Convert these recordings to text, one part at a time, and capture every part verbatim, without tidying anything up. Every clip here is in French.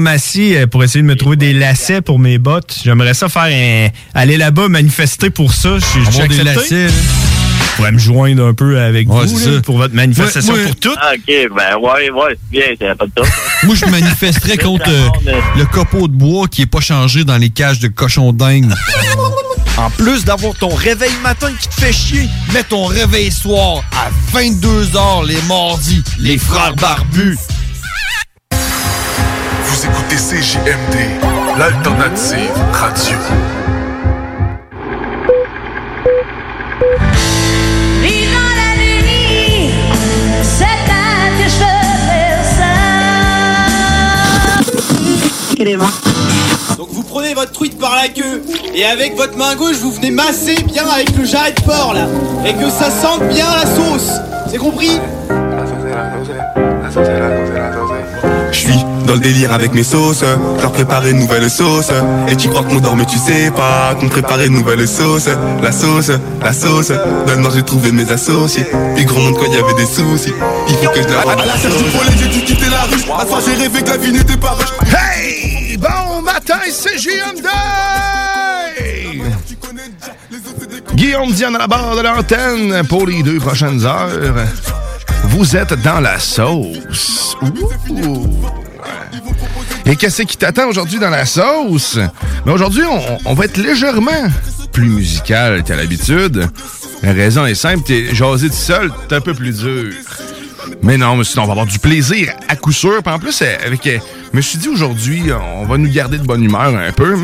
Massi pour essayer de me trouver des lacets pour mes bottes. J'aimerais ça faire un... aller là-bas manifester pour ça. Je suis accepté. Des lacets. Je pourrais me joindre un peu avec ouais, vous là, pour votre manifestation ouais, ouais. pour toutes. Ah, ok, ben ouais, ouais, c'est bien, c'est pas de tout. Moi, je manifesterais contre euh, le copeau de bois qui est pas changé dans les cages de cochons dingues. En plus d'avoir ton réveil matin qui te fait chier, mets ton réveil soir à vingt-deux heures les mardis. Les frères barbus. Vous écoutez C J M D, l'alternative radio. Donc vous prenez votre truite par la queue et avec votre main gauche vous venez masser bien avec le jarret de porc là et que ça sente bien la sauce. C'est compris? Je suis dans le délire avec mes sauces, leur préparer une nouvelle sauce. Et tu crois qu'on dort mais tu sais pas qu'on préparait une nouvelle sauce. La sauce, la sauce, maintenant j'ai trouvé mes associés. Puis gros monde quand il y avait des soucis, il faut que je la rende. À la cherche du volet j'ai dû quitter la ruche. À trois j'ai rêvé que la vie n'était pas riche. Hey, bon matin C J M D. Guillaume Diane à la barre de l'antenne pour les deux prochaines heures. Vous êtes dans la sauce. Ouh. Et qu'est-ce qui t'attend aujourd'hui dans la sauce? Mais aujourd'hui, on, on va être légèrement plus musical qu'à l'habitude. La raison est simple, t'es jasé tout seul, t'es un peu plus dur. Mais non, mais sinon, on va avoir du plaisir à coup sûr. Puis en plus, avec, je me suis dit aujourd'hui, on va nous garder de bonne humeur un peu.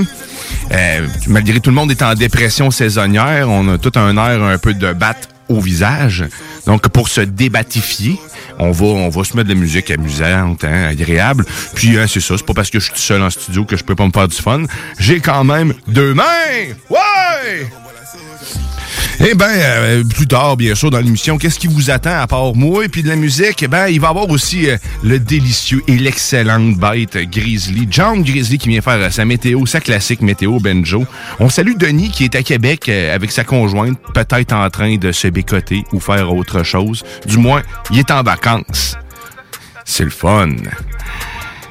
Euh, malgré tout le monde est en dépression saisonnière, on a tout un air un peu de batte au visage. Donc, pour se débatifier, on va, on va se mettre de la musique amusante, hein, agréable. Puis, hein, c'est ça, c'est pas parce que je suis tout seul en studio que je peux pas me faire du fun. J'ai quand même deux mains! Ouais! Eh bien, euh, plus tard, bien sûr, dans l'émission, qu'est-ce qui vous attend à part moi et puis de la musique? Eh bien, il va y avoir aussi euh, le délicieux et l'excellente bête Grizzly, John Grizzly qui vient faire euh, sa météo, sa classique météo Benjo. On salue Denis qui est à Québec euh, avec sa conjointe, peut-être en train de se bécoter ou faire autre chose. Du moins, il est en vacances. C'est le fun.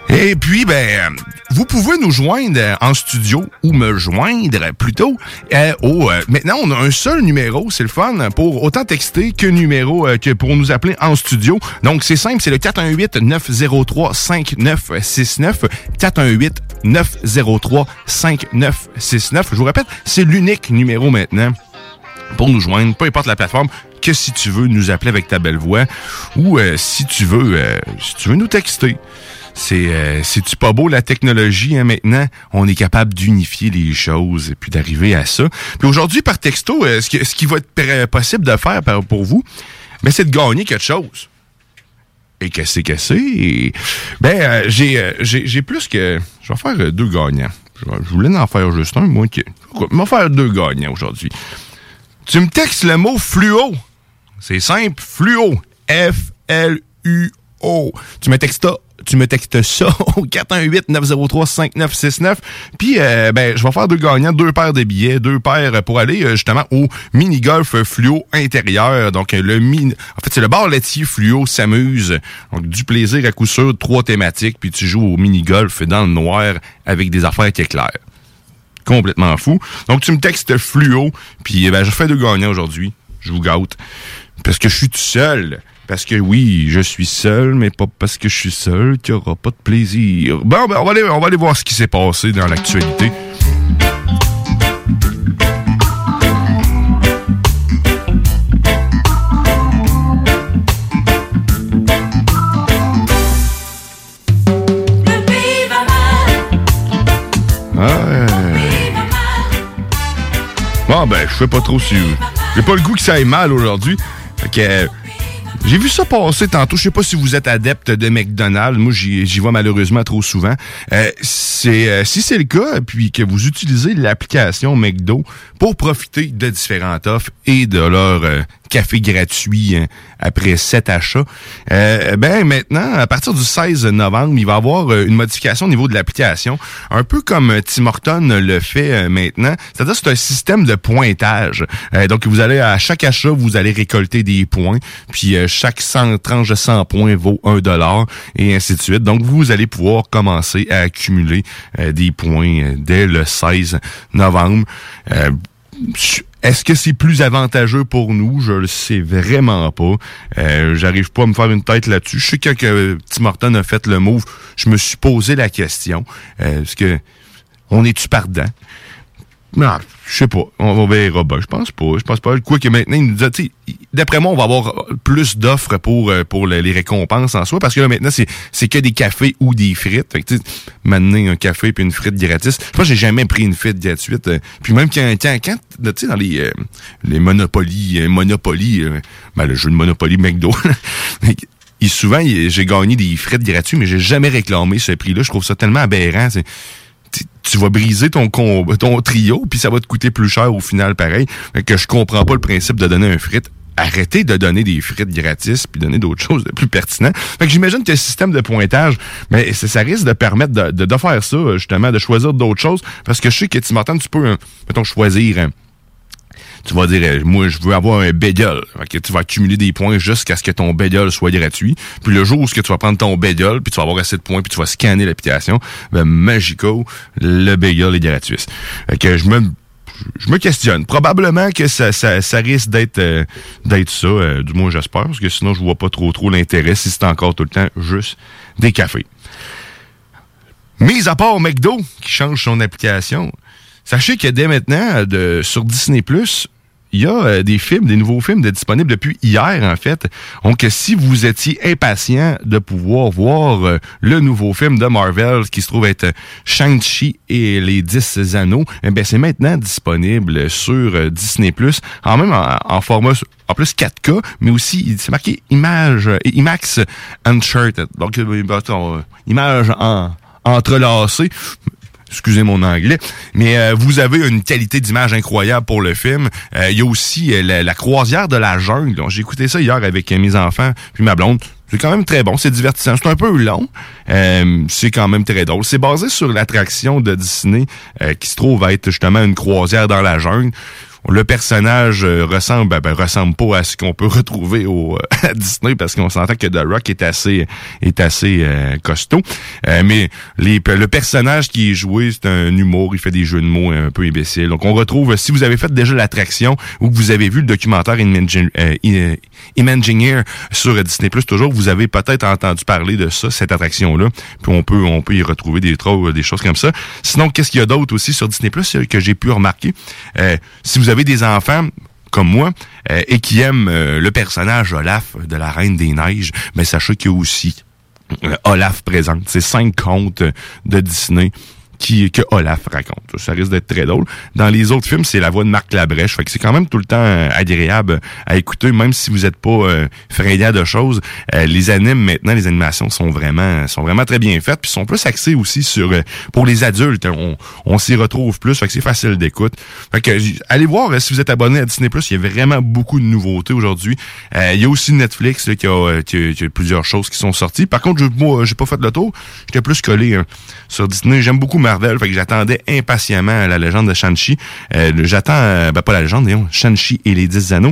Et puis, ben, vous pouvez nous joindre en studio ou me joindre plutôt euh, au... Euh, maintenant, on a un seul numéro, c'est le fun, pour autant texter que numéro euh, que pour nous appeler en studio. Donc, c'est simple, c'est le quatre un huit neuf zéro trois cinq neuf six neuf, quatre un huit neuf zéro trois cinq neuf six neuf. Je vous répète, c'est l'unique numéro maintenant pour nous joindre, peu importe la plateforme, que si tu veux nous appeler avec ta belle voix ou euh, si tu veux euh, si tu veux nous texter. C'est, euh, c'est-tu pas beau la technologie, hein, maintenant? On est capable d'unifier les choses et puis d'arriver à ça. Puis aujourd'hui, par texto, euh, ce, qui, ce qui va être possible de faire par, pour vous, ben, c'est de gagner quelque chose. Et qu'est-ce que c'est? Et... Ben, euh, j'ai, euh, j'ai, j'ai plus que... Je vais faire euh, deux gagnants. Je, je voulais en faire juste un, moi. Qui... Je vais faire deux gagnants aujourd'hui. Tu me textes le mot fluo. C'est simple, fluo. F L U O. Tu me textes ça. Tu me textes ça au quatre un huit neuf zéro trois cinq neuf six neuf. Puis, euh, ben, je vais faire deux gagnants, deux paires de billets, deux paires pour aller euh, justement au mini-golf fluo intérieur. Donc, le mini... En fait, c'est le bar laitier fluo s'amuse. Donc, du plaisir à coup sûr, trois thématiques. Puis, tu joues au mini-golf dans le noir avec des affaires qui éclairent. Complètement fou. Donc, tu me textes fluo. Puis, ben, je fais deux gagnants aujourd'hui. Je vous gâte. Parce que je suis tout seul. Parce que oui, je suis seul, mais pas parce que je suis seul qu'il n'y aura pas de plaisir. Bon, ben, on va aller, on va aller voir ce qui s'est passé dans l'actualité. Bon, ben, je sais pas trop si... J'ai pas le goût que ça aille mal aujourd'hui. Fait que... J'ai vu ça passer tantôt. Je sais pas si vous êtes adepte de McDonald's. Moi, j'y, j'y vois malheureusement trop souvent. Euh, c'est, euh, si c'est le cas, puis que vous utilisez l'application McDo pour profiter de différentes offres et de leur euh, café gratuit euh, après sept achats, euh, ben maintenant, à partir du seize novembre, il va y avoir euh, une modification au niveau de l'application, un peu comme Tim Hortons le fait euh, maintenant. C'est-à-dire que c'est un système de pointage. Euh, donc, vous allez à chaque achat, vous allez récolter des points, puis euh, chaque cent, tranche de cent points vaut un dollar et ainsi de suite. Donc, vous allez pouvoir commencer à accumuler euh, des points euh, dès le seize novembre. Euh, est-ce que c'est plus avantageux pour nous? Je le sais vraiment pas. Euh, j'arrive pas à me faire une tête là-dessus. Je sais que euh, Tim Hortons a fait le move. Je me suis posé la question. Euh, est-ce que on est-tu pardon? Non, je sais pas. On verra bien. Je pense pas. Je pense pas. Quoi que maintenant, il nous dit, tu sais, d'après moi, on va avoir plus d'offres pour pour les récompenses en soi, parce que là, maintenant, c'est c'est que des cafés ou des frites. Fait que, tu sais, maintenant, un café puis une frite gratis. Je pense que j'ai jamais pris une frite gratuite. Puis même quand, quand, quand tu sais, dans les euh, les Monopoly, euh, Monopoly, euh, ben, le jeu de Monopoly McDo, et souvent, j'ai gagné des frites gratuites, mais j'ai jamais réclamé ce prix-là. Je trouve ça tellement aberrant. C'est... tu vas briser ton combo, ton trio, puis ça va te coûter plus cher au final, pareil. Fait que je comprends pas le principe de donner un frite. Arrêtez de donner des frites gratis, puis donner d'autres choses de plus pertinent. Fait que j'imagine que le système de pointage, mais ça, ça risque de permettre de, de, de faire ça, justement, de choisir d'autres choses, parce que je sais que tu m'entends, tu peux, hein, mettons, choisir... Hein, tu vas dire, moi, je veux avoir un bagel. Okay, tu vas accumuler des points jusqu'à ce que ton bagel soit gratuit. Puis le jour où tu vas prendre ton bagel, puis tu vas avoir assez de points, puis tu vas scanner l'application, ben, magico, le bagel est gratuit. Okay, je me, je me questionne. Probablement que ça, ça, ça risque d'être, euh, d'être ça, euh, du moins j'espère, parce que sinon je vois pas trop trop l'intérêt si c'est encore tout le temps juste des cafés. Mis à part McDo, qui change son application, sachez que dès maintenant, de, sur Disney+, il y a euh, des films, des nouveaux films de disponibles depuis hier, en fait. Donc, si vous étiez impatient de pouvoir voir euh, le nouveau film de Marvel, qui se trouve être Shang-Chi et les dix anneaux, eh bien, c'est maintenant disponible sur euh, Disney+, en même en, en format, en plus quatre K, mais aussi, c'est marqué Image, euh, IMAX Uncharted. Donc, euh, image en, entrelacée. Excusez mon anglais, mais euh, vous avez une qualité d'image incroyable pour le film. Il euh, y a aussi euh, la, la croisière de la jungle. Donc, j'ai écouté ça hier avec euh, mes enfants puis ma blonde. C'est quand même très bon, c'est divertissant. C'est un peu long, euh, c'est quand même très drôle. C'est basé sur l'attraction de Disney euh, qui se trouve être justement une croisière dans la jungle. Le personnage euh, ressemble, ben, ben, ressemble pas à ce qu'on peut retrouver au euh, à Disney, parce qu'on s'entend que The Rock est assez, est assez euh, costaud. Euh, mais les, le personnage qui est joué, c'est un humour, il fait des jeux de mots un peu imbéciles. Donc on retrouve, si vous avez fait déjà l'attraction ou que vous avez vu le documentaire Imagine, euh, Imagineer sur Disney+, toujours, vous avez peut-être entendu parler de ça, cette attraction-là. Puis on peut, on peut y retrouver des trucs, des choses comme ça. Sinon, qu'est-ce qu'il y a d'autre aussi sur Disney+, que j'ai pu remarquer? Euh, si vous avez Vous avez des enfants comme moi euh, et qui aiment euh, le personnage Olaf de la Reine des Neiges, mais sachez qu'il y a aussi euh, Olaf présente. C'est cinq contes de Disney qui que Olaf raconte. Ça risque d'être très drôle. Dans les autres films, c'est la voix de Marc Labrèche. Fait que c'est quand même tout le temps agréable à écouter, même si vous n'êtes pas euh, fringant de choses. Euh, les animes maintenant, les animations sont vraiment sont vraiment très bien faites, puis sont plus axées aussi sur euh, pour les adultes. On, on s'y retrouve plus, fait que c'est facile d'écoute. Fait que allez voir euh, si vous êtes abonné à Disney+. Il y a vraiment beaucoup de nouveautés aujourd'hui. Euh, il y a aussi Netflix là, qui, a, euh, qui, a, qui a plusieurs choses qui sont sorties. Par contre, je, moi, j'ai pas fait le tour. J'étais plus collé hein, sur Disney. J'aime beaucoup Marvel, fait que j'attendais impatiemment la légende de Shang-Chi. Euh, j'attends, euh, ben pas la légende, non, Shang-Chi et les dix anneaux.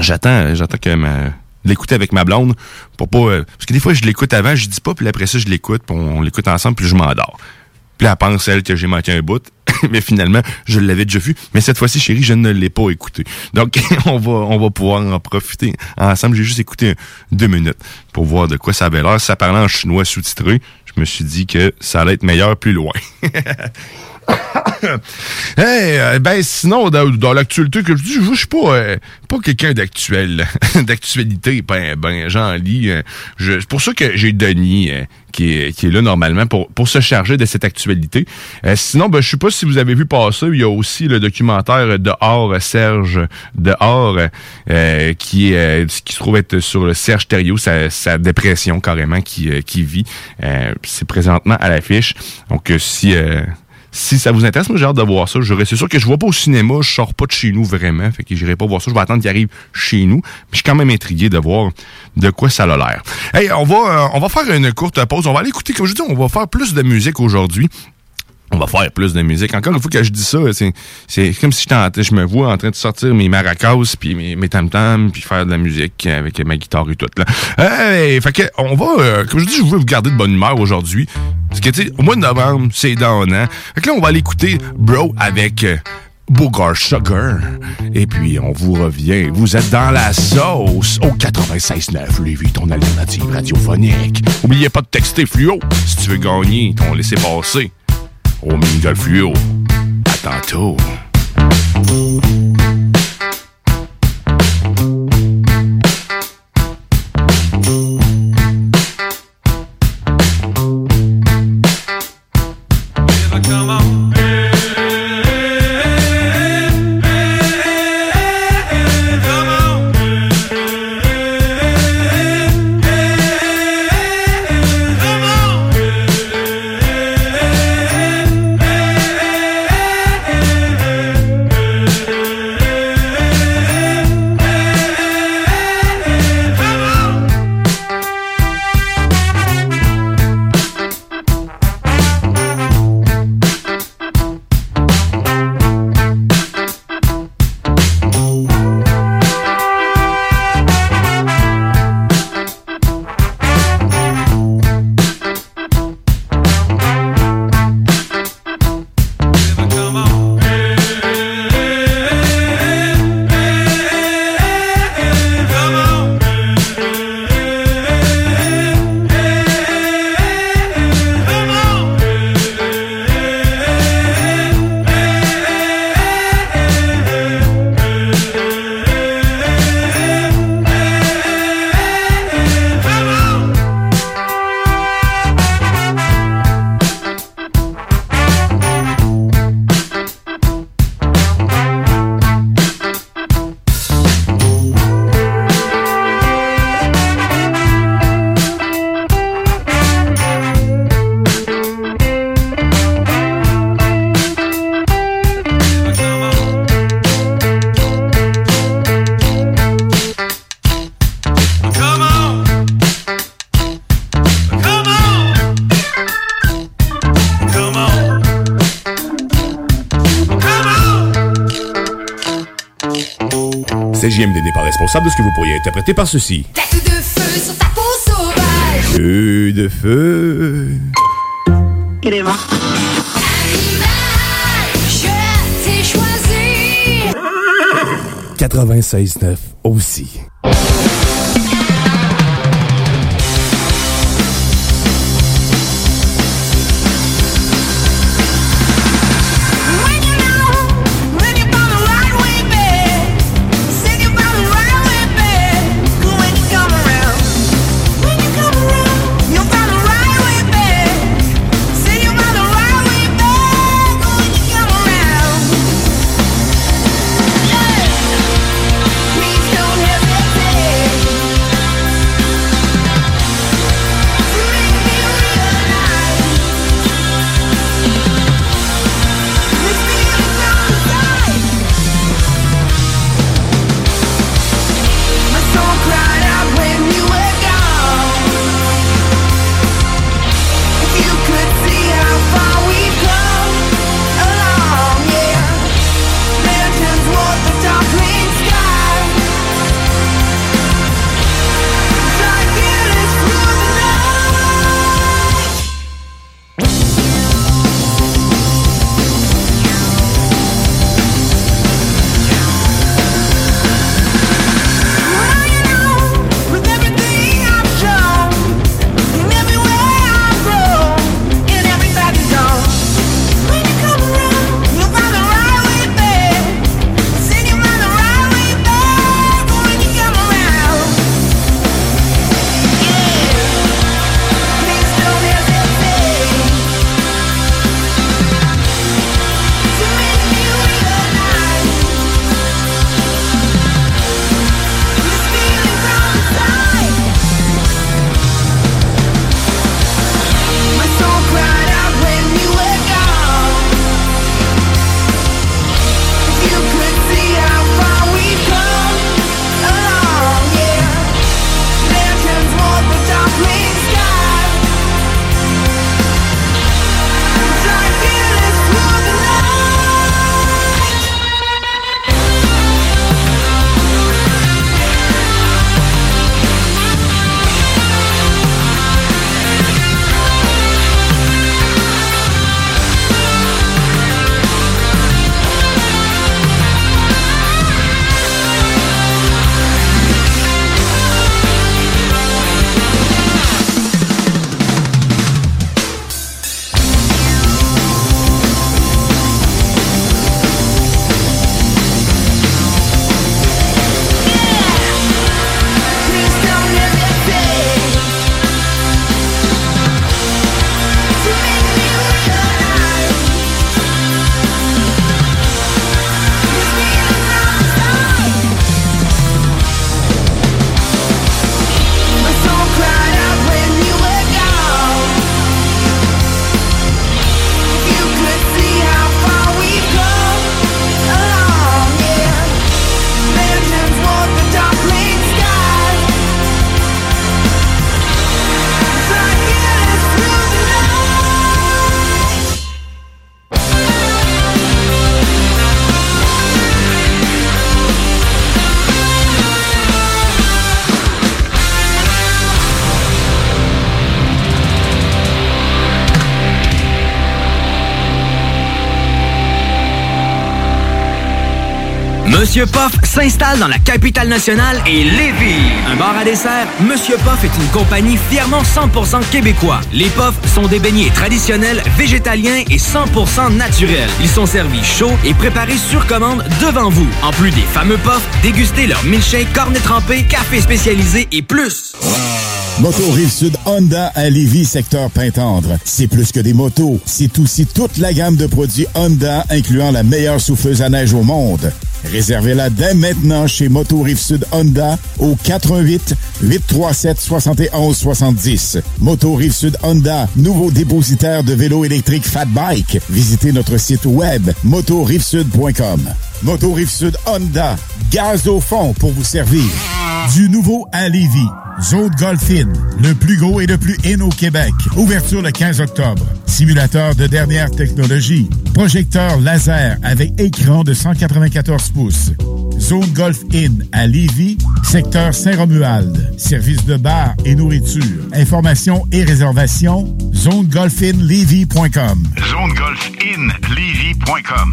J'attends, j'attends que ma, l'écouter avec ma blonde pour pas, euh, parce que des fois je l'écoute avant, je dis pas, puis après ça je l'écoute, puis on, on l'écoute ensemble, puis je m'endors. Puis elle pense elle que j'ai manqué un bout. mais finalement, je l'avais déjà vu. Mais cette fois-ci, chérie, je ne l'ai pas écouté. Donc, on va on va pouvoir en profiter ensemble. J'ai juste écouté deux minutes pour voir de quoi ça avait l'air. Ça parlait en chinois sous-titré. Je me suis dit que ça allait être meilleur plus loin. Hey, euh, ben sinon, dans, dans l'actualité que je dis, je suis pas, euh, pas quelqu'un d'actuel. D'actualité, ben, ben j'en lis. Euh, je, c'est pour ça que j'ai Denis euh, qui, est, qui est là normalement pour, pour se charger de cette actualité. Euh, sinon, ben je sais pas si vous avez vu passer, il y a aussi le documentaire Dehors, Serge Dehors, euh, qui, euh, qui se trouve être sur le Serge Thériault, sa, sa dépression carrément qui, euh, qui vit. Euh, c'est présentement à l'affiche. Donc, euh, si... Euh, Si ça vous intéresse, moi j'ai hâte de voir ça. Je C'est sûr que je ne vois pas au cinéma, je sors pas de chez nous vraiment, fait que j'irai pas voir ça. Je vais attendre qu'il arrive chez nous. Mais je suis quand même intrigué de voir de quoi ça a l'air. Hey, on va, euh, on va faire une courte pause. On va aller écouter, comme je dis, on va faire plus de musique aujourd'hui. On va faire plus de musique. Encore une fois que je dis ça, c'est, c'est comme si je, je me vois en train de sortir mes maracas, puis mes, mes tam-tams, puis faire de la musique avec ma guitare et tout. Là. Hey, fait que on va, euh, comme je dis, je veux vous garder de bonne humeur aujourd'hui. Parce que, tu sais, au mois de novembre, c'est dans un an. Fait que là, on va aller écouter Bro avec euh, Booger Sugar. Et puis, on vous revient. Vous êtes dans la sauce au quatre-vingt-seize neuf Lévis, ton alternative radiophonique. Oubliez pas de texter fluo si tu veux gagner ton laissez-passer. Au mini-golf fluo. À tantôt. C J M D n'est pas responsable de ce que vous pourriez interpréter par ceci. T'as tout de feu sur ta peau sauvage. Feu de feu. Il est mort. Je t'ai choisi. quatre-vingt-seize neuf aussi. Please don't hesitate. Monsieur Poff s'installe dans la capitale nationale et Lévis. Un bar à dessert, Monsieur Poff est une compagnie fièrement cent pour cent québécois. Les Poffs sont des beignets traditionnels, végétaliens et cent pour cent naturels. Ils sont servis chauds et préparés sur commande devant vous. En plus des fameux Poffs, dégustez leur milkshake, cornet trempé, café spécialisé et plus. Moto Rive-Sud Honda à Lévis, secteur Pintendre. C'est plus que des motos, c'est aussi toute la gamme de produits Honda, incluant la meilleure souffleuse à neige au monde. Réservez-la dès maintenant chez Moto Rive-Sud Honda au quatre un huit, huit trois sept, sept un sept zéro. Moto Rive-Sud Honda, nouveau dépositaire de vélos électriques Fat Bike. Visitez notre site web moto rive sud point com. Moto Rive-Sud Honda, gaz au fond pour vous servir. Du nouveau à Lévis, Zone Golf Inn, le plus gros et le plus in au Québec. Ouverture le quinze octobre. Simulateur de dernière technologie. Projecteur laser avec écran de cent quatre-vingt-quatorze pouces. Zone Golf Inn à Lévis, secteur Saint-Romuald. Service de bar et nourriture. Informations et réservations, zone golf inn lévis point com. zone golf inn lévis point com.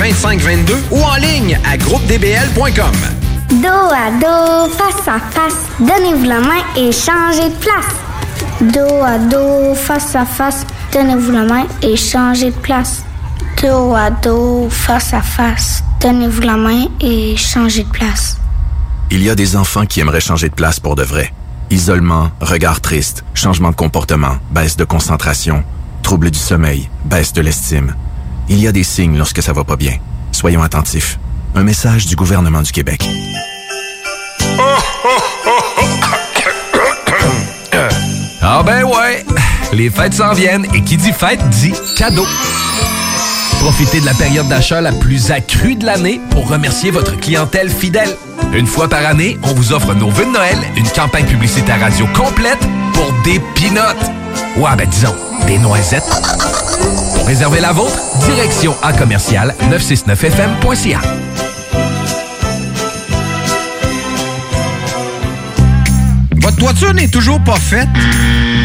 deux cinq deux deux ou en ligne à groupe d b l point com. Dos à dos, face à face, donnez-vous la main et changez de place. Dos à dos, face à face, donnez-vous la main et changez de place. Dos à dos, face à face, donnez-vous la main et changez de place. Il y a des enfants qui aimeraient changer de place pour de vrai. Isolement, regard triste, changement de comportement, baisse de concentration, trouble du sommeil, baisse de l'estime. Il y a des signes lorsque ça va pas bien. Soyons attentifs. Un message du gouvernement du Québec. Ah ben ouais! Les fêtes s'en viennent et qui dit fête dit cadeau. Profitez de la période d'achat la plus accrue de l'année pour remercier votre clientèle fidèle. Une fois par année, on vous offre nos vœux de Noël, une campagne publicitaire radio complète pour des pinottes. Ouais, ben disons, des noisettes. Pour réserver la vôtre, direction à commercial neuf cent soixante-neuf f m point c a. Votre toiture n'est toujours pas faite?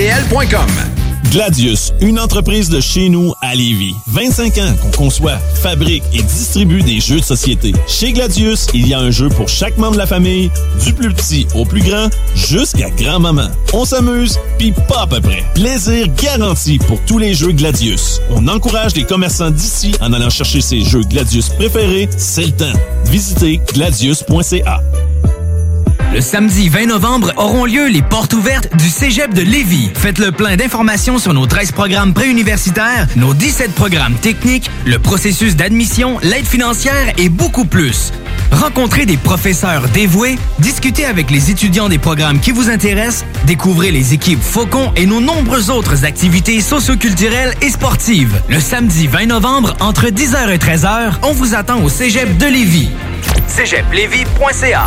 l point com. Gladius, une entreprise de chez nous à Lévis. vingt-cinq ans qu'on conçoit, fabrique et distribue des jeux de société. Chez Gladius, il y a un jeu pour chaque membre de la famille, du plus petit au plus grand, jusqu'à grand-maman. On s'amuse, puis pas à peu près. Plaisir garanti pour tous les jeux Gladius. On encourage les commerçants d'ici en allant chercher ses jeux Gladius préférés, c'est le temps. Visitez gladius point c a. Le samedi vingt novembre auront lieu les portes ouvertes du Cégep de Lévis. Faites le plein d'informations sur nos treize programmes préuniversitaires, nos dix-sept programmes techniques, le processus d'admission, l'aide financière et beaucoup plus. Rencontrez des professeurs dévoués, discutez avec les étudiants des programmes qui vous intéressent, découvrez les équipes Faucon et nos nombreuses autres activités socio-culturelles et sportives. Le samedi vingt novembre, entre dix heures et treize heures, on vous attend au Cégep de Lévis. cégep lévis point c a.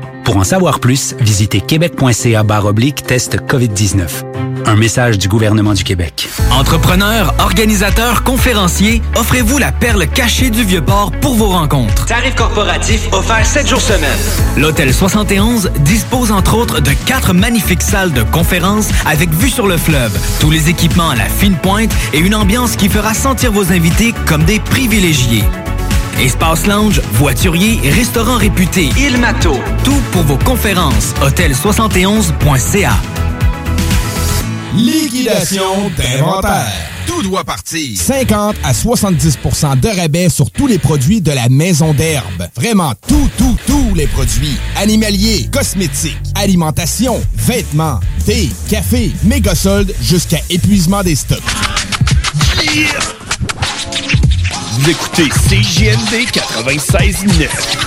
Pour en savoir plus, visitez québec point c a barre oblique test covid dix-neuf. Un message du gouvernement du Québec. Entrepreneurs, organisateurs, conférenciers, offrez-vous la perle cachée du Vieux-Port pour vos rencontres. Tarifs corporatifs offerts sept jours semaine. L'Hôtel soixante et onze dispose entre autres de quatre magnifiques salles de conférences avec vue sur le fleuve, tous les équipements à la fine pointe et une ambiance qui fera sentir vos invités comme des privilégiés. Espace lounge, voiturier, restaurant réputé, Île Matto, tout pour vos conférences. hôtel soixante et onze point c a. Liquidation d'inventaire. Tout doit partir. cinquante à soixante-dix pour cent de rabais sur tous les produits de la Maison d'herbe. Vraiment, tout, tout, tous les produits. Animaliers, cosmétiques, alimentation, vêtements, thé, café, méga soldes jusqu'à épuisement des stocks. Yeah! Vous écoutez C J M D quatre-vingt-seize neuf.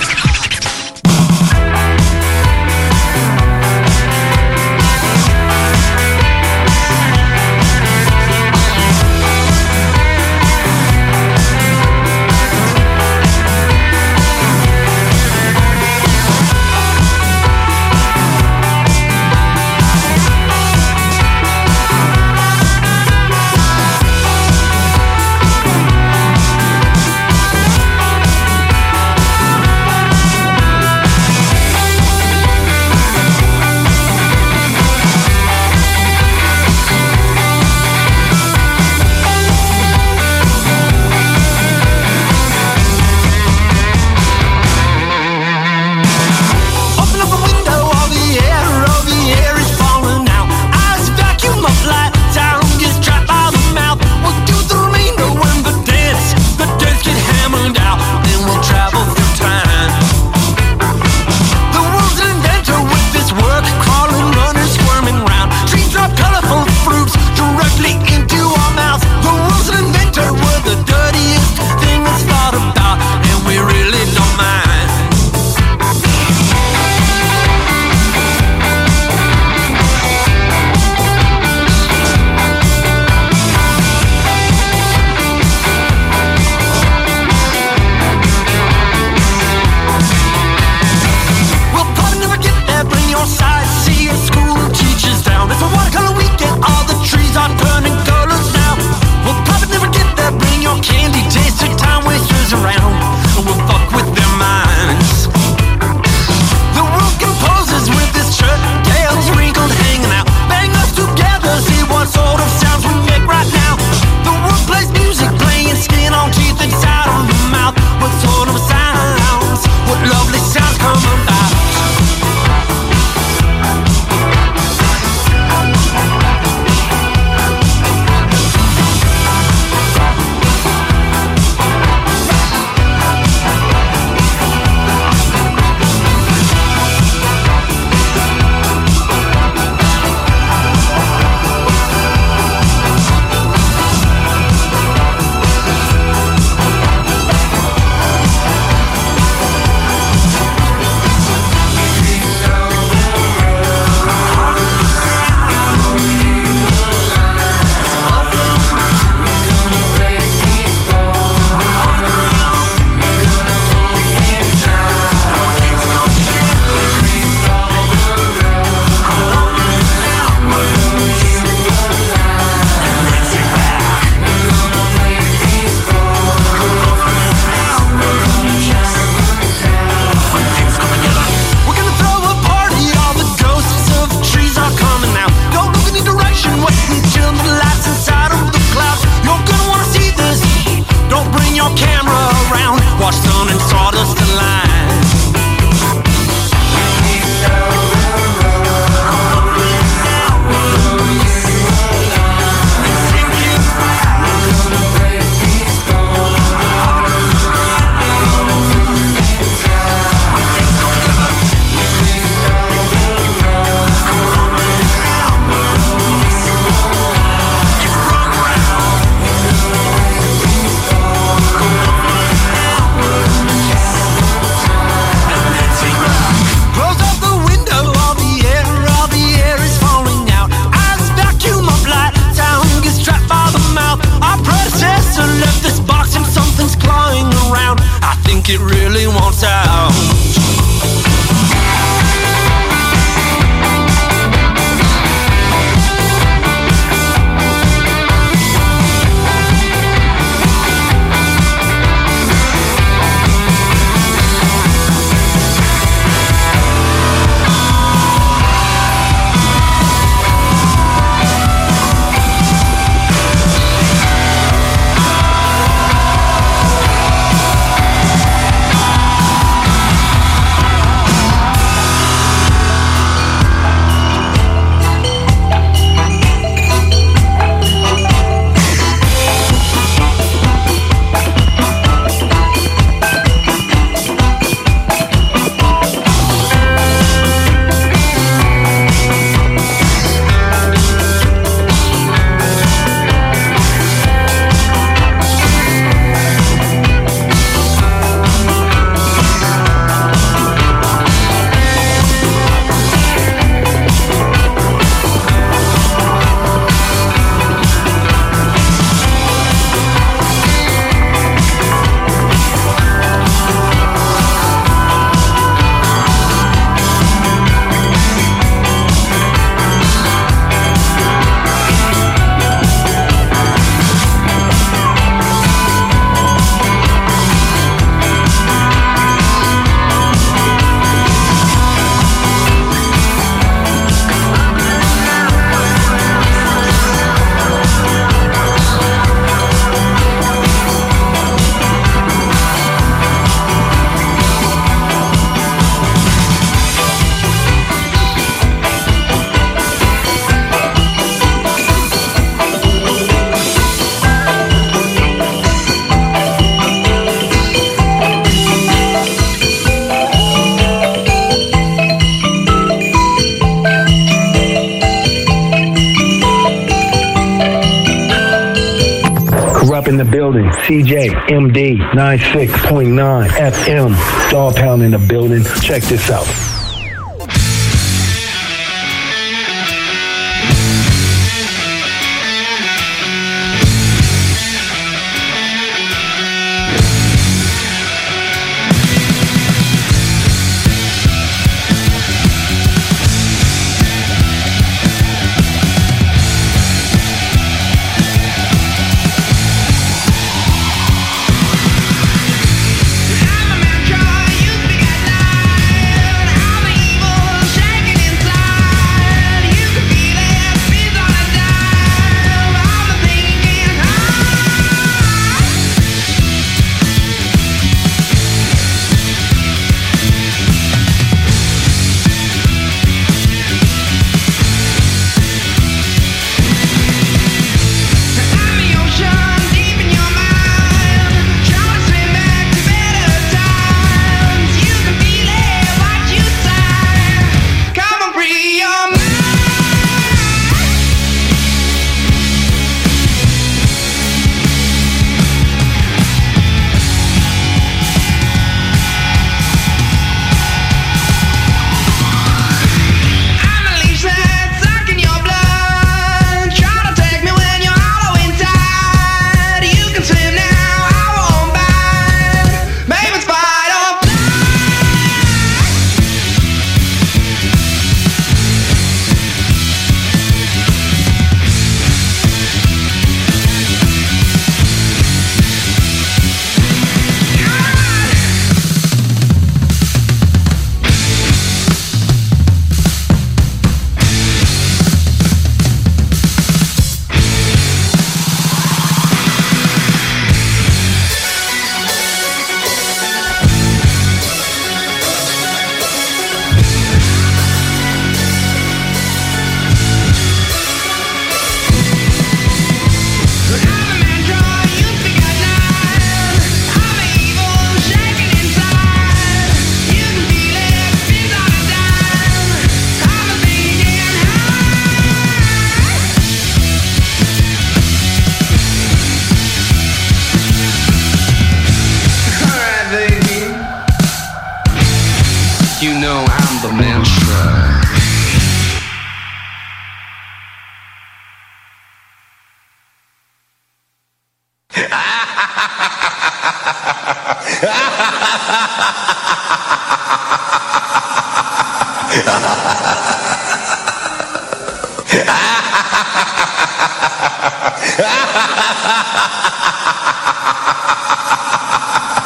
in the building. C J M D ninety-six point nine F M. Dog Pound in the building. Check this out.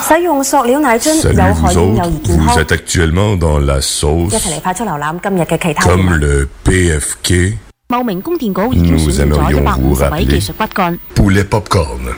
Salut vous autres, vous êtes actuellement dans la sauce. Comme le P F K, nous aimerions vous rappeler poulet popcorn.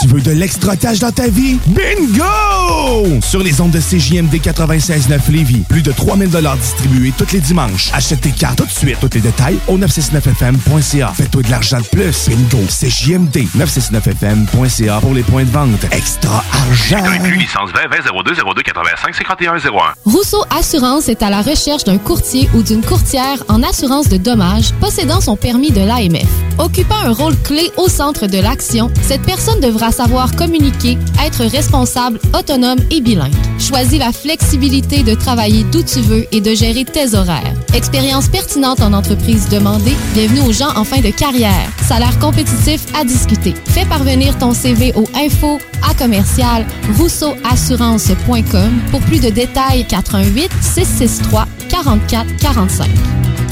Tu veux de l'extra cash dans ta vie? Bingo! Sur les ondes de C J M D quatre-vingt-seize neuf Lévis, plus de trois mille dollars distribués tous les dimanches. Achète tes cartes tout de suite. Tous les détails au neuf cent soixante-neuf F M point C A. Fais-toi de l'argent de plus. Bingo! C J M D neuf cent soixante-neuf F M point C A pour les points de vente. Extra argent! Plus licence vingt vingt zéro deux zéro deux quatre-vingt-cinq cinquante et un zéro un. Rousseau Assurance est à la recherche d'un courtier ou d'une courtière en assurance de dommages possédant son permis de l'A M F. Occupant un rôle clé au centre de l'action, cette personne devra savoir communiquer, être responsable, autonome et bilingue. Choisis la flexibilité de travailler d'où tu veux et de gérer tes horaires. Expérience pertinente en entreprise demandée. Bienvenue aux gens en fin de carrière. Salaire compétitif à discuter. Fais parvenir ton C V au info à commercial rousseau assurance point com pour plus de détails. Quatre un huit six six trois quatre quatre quatre cinq.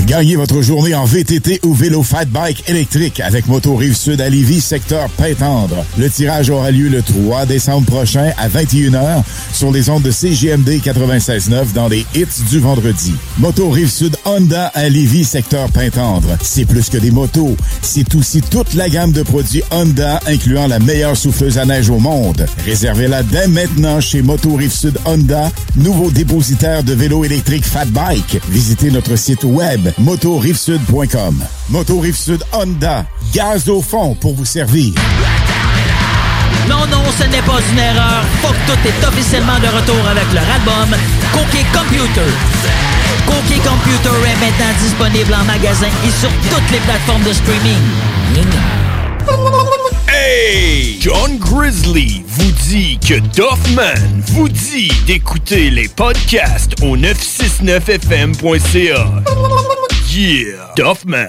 Gagnez votre journée en V T T ou vélo fat bike électrique avec Moto Rive-Sud à Lévis, secteur Pintendre. Le tirage aura lieu le trois décembre prochain à vingt et une heures sur les ondes de C J M D quatre-vingt-seize neuf dans les hits du vendredi. Moto Rive-Sud Honda à Lévis, secteur Pintendre. C'est plus que des motos. C'est aussi toute la gamme de produits Honda, incluant la meilleure souffleuse à neige au monde. Réservez-la dès maintenant chez Moto Rive-Sud Honda, nouveau dépositaire de vélo électrique fat bike. Visitez notre site web moto rive sud point com. Moto Rive-Sud Honda, gaz au fond pour vous servir. Non, non, ce n'est pas une erreur. Fuck tout est officiellement de retour avec leur album Cookie Computer. Cookie Computer est maintenant disponible en magasin et sur toutes les plateformes de streaming. Hey! John Grizzly vous dit que Duffman vous dit d'écouter les podcasts au neuf cent soixante-neuf f m point c a. Yeah! Duffman!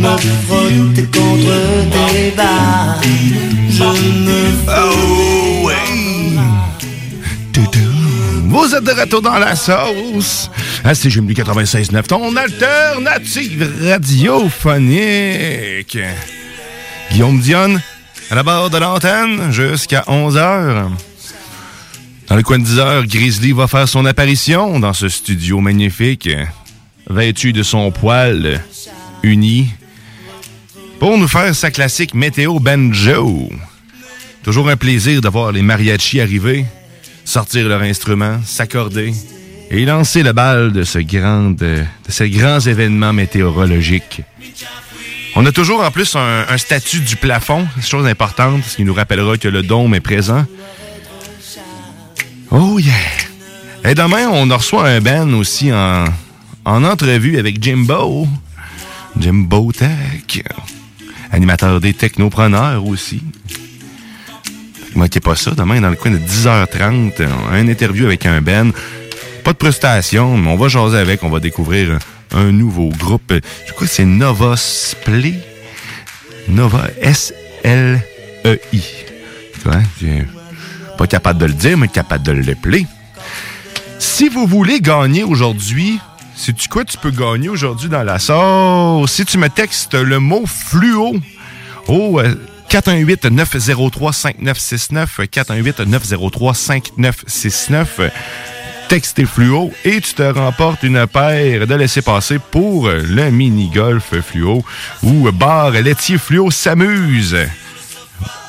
Me frotte contre tes barres. Je me oh oui. Vous êtes de retour dans la sauce à C J M D quatre-vingt-seize neuf, ton alternative radiophonique. Guillaume Dionne à la barre de l'antenne jusqu'à onze heures. Dans le coin de dix heures, Grizzly va faire son apparition dans ce studio magnifique, vêtu de son poil uni, pour nous faire sa classique météo banjo. Toujours un plaisir de voir les mariachis arriver, sortir leur instrument, s'accorder et lancer le bal de, ce grand, de, de ces grands événements météorologiques. On a toujours en plus un, un statut du plafond, chose importante, ce qui nous rappellera que le dôme est présent. Oh yeah! Et demain, on reçoit un band aussi en... en entrevue avec Jimbo, Jimbo Tech, animateur des technopreneurs aussi. Ne manquez pas ça, demain dans le coin de dix heures trente, une interview avec un Ben. Pas de prestation, mais on va jaser avec, on va découvrir un nouveau groupe. Je crois que c'est Nova Splay, Nova S L E I. Tu vois, t'es pas capable de le dire, mais capable de le play. Si vous voulez gagner aujourd'hui, sais-tu quoi tu peux gagner aujourd'hui dans la sauce? Si tu me textes le mot fluo au quatre un huit neuf zéro trois cinq neuf six neuf, quatre un huit neuf zéro trois cinq neuf six neuf, texte et fluo, et tu te remportes une paire de laissez-passer pour le mini-golf fluo ou bar laitier fluo s'amuse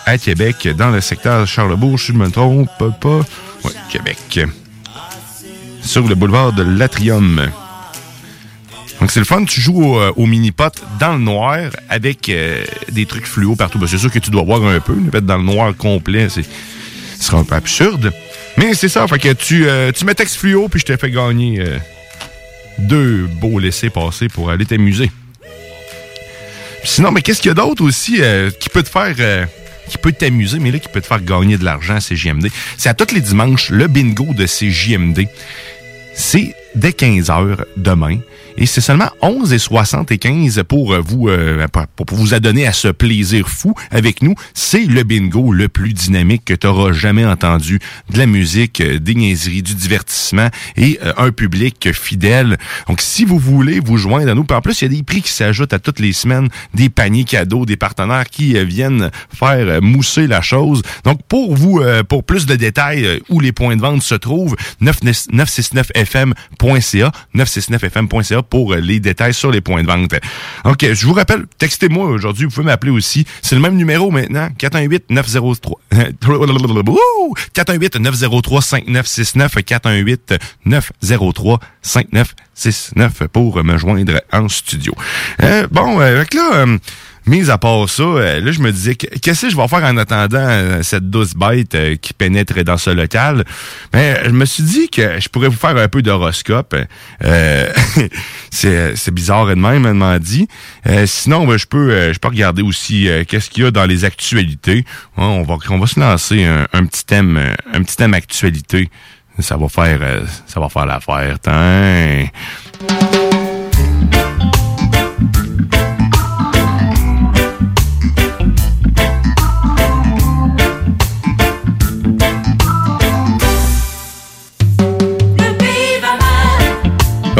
à Québec, dans le secteur Charlebourg, si je ne me trompe pas. Oui, Québec. Sur le boulevard de l'Atrium. Donc, c'est le fun. Tu joues au, au mini-pot dans le noir avec euh, des trucs fluo partout. Ben, c'est sûr que tu dois voir un peu. Être dans le noir complet, c'est ce sera un peu absurde. Mais c'est ça. Fait que tu, euh, tu mets texte fluo puis je te fais gagner euh, deux beaux laissés-passer pour aller t'amuser. Puis sinon, mais qu'est-ce qu'il y a d'autre aussi euh, qui peut te faire... Euh, qui peut t'amuser, mais là, qui peut te faire gagner de l'argent à C J M D. C'est à tous les dimanches, le bingo de C J M D. C'est dès quinze heures demain. Et c'est seulement onze soixante-quinze pour vous, euh, pour vous adonner à ce plaisir fou avec nous. C'est le bingo le plus dynamique que tu auras jamais entendu. De la musique, euh, des niaiseries, du divertissement et euh, un public fidèle. Donc, si vous voulez vous joindre à nous, en plus, il y a des prix qui s'ajoutent à toutes les semaines, des paniers cadeaux, des partenaires qui euh, viennent faire euh, mousser la chose. Donc, pour vous, euh, pour plus de détails euh, où les points de vente se trouvent, neuf cent soixante-neuf f m point c a, neuf cent soixante-neuf f m point c a pour les détails sur les points de vente. OK, je vous rappelle, textez-moi aujourd'hui, vous pouvez m'appeler aussi. C'est le même numéro maintenant, quatre un huit neuf zéro trois... quatre un huit neuf zéro trois cinq neuf six neuf, quatre un huit neuf zéro trois cinq neuf six neuf pour me joindre en studio. Euh, bon, avec là... Euh, Mis à part ça, euh, là, je me disais, qu'est-ce que je vais faire en attendant euh, cette douce bête euh, qui pénètre dans ce local? Mais je me suis dit que je pourrais vous faire un peu d'horoscope. Euh, c'est, c'est bizarre de même, elle m'a dit. Euh, sinon, ben, je peux euh, je peux regarder aussi euh, qu'est-ce qu'il y a dans les actualités. Ouais, on va on va se lancer un, un petit thème, un petit thème actualité. Ça va faire euh, ça va faire l'affaire. Tain.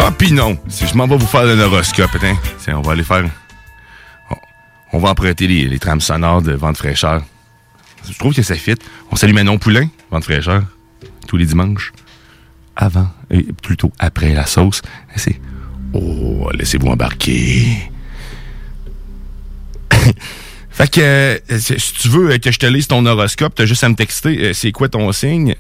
Ah, pis non. Si je m'en vais vous faire un horoscope, hein. On va aller faire... Oh. On va emprunter les, les trames sonores de Vent de fraîcheur. Je trouve que ça fit. On salue Manon Poulain, Vent de fraîcheur, tous les dimanches. Avant, et plutôt après la sauce. C'est... Oh, laissez-vous embarquer. Fait que, si tu veux que je te lise ton horoscope, t'as juste à me texter. C'est quoi ton signe?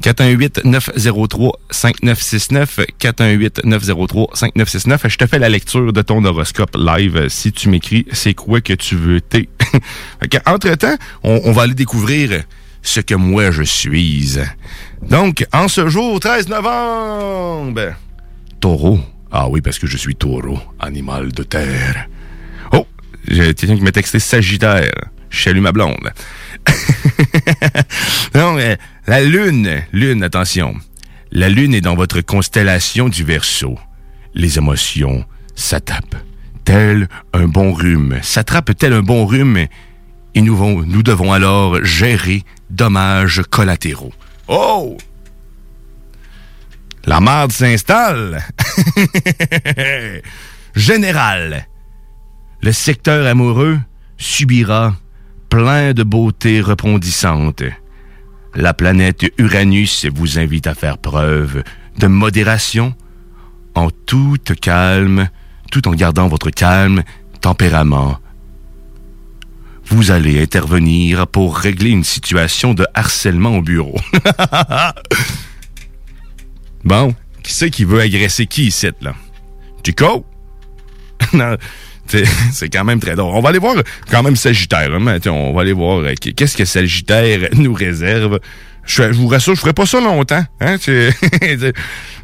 quatre un huit neuf zéro trois cinq neuf six neuf, quatre un huit neuf zéro trois cinq neuf six neuf. Je te fais la lecture de ton horoscope live si tu m'écris c'est quoi que tu veux t'es. Entre-temps, on, on va aller découvrir ce que moi je suis. Donc, en ce jour, treize novembre, Taureau. Ah oui, parce que je suis taureau, animal de terre. Oh, j'ai quelqu'un qui m'a texté Sagittaire. Je salue ma blonde. Non, mais la lune, lune, attention. La lune est dans votre constellation du Verseau. Les émotions s'attrapent. Tel un bon rhume. S'attrapent tel un bon rhume. Et nous, vont, nous devons alors gérer dommages collatéraux. Oh! La marde s'installe! Général, le secteur amoureux subira plein de beautés rebondissantes. La planète Uranus vous invite à faire preuve de modération en tout calme, tout en gardant votre calme, tempérament. Vous allez intervenir pour régler une situation de harcèlement au bureau. Bon, qui c'est qui veut agresser qui ici, là? Tico? Non, c'est quand même très drôle. On va aller voir quand même Sagittaire. Hein? On va aller voir qu'est-ce que Sagittaire nous réserve. Je, je vous rassure, je ferai pas ça longtemps. Hein?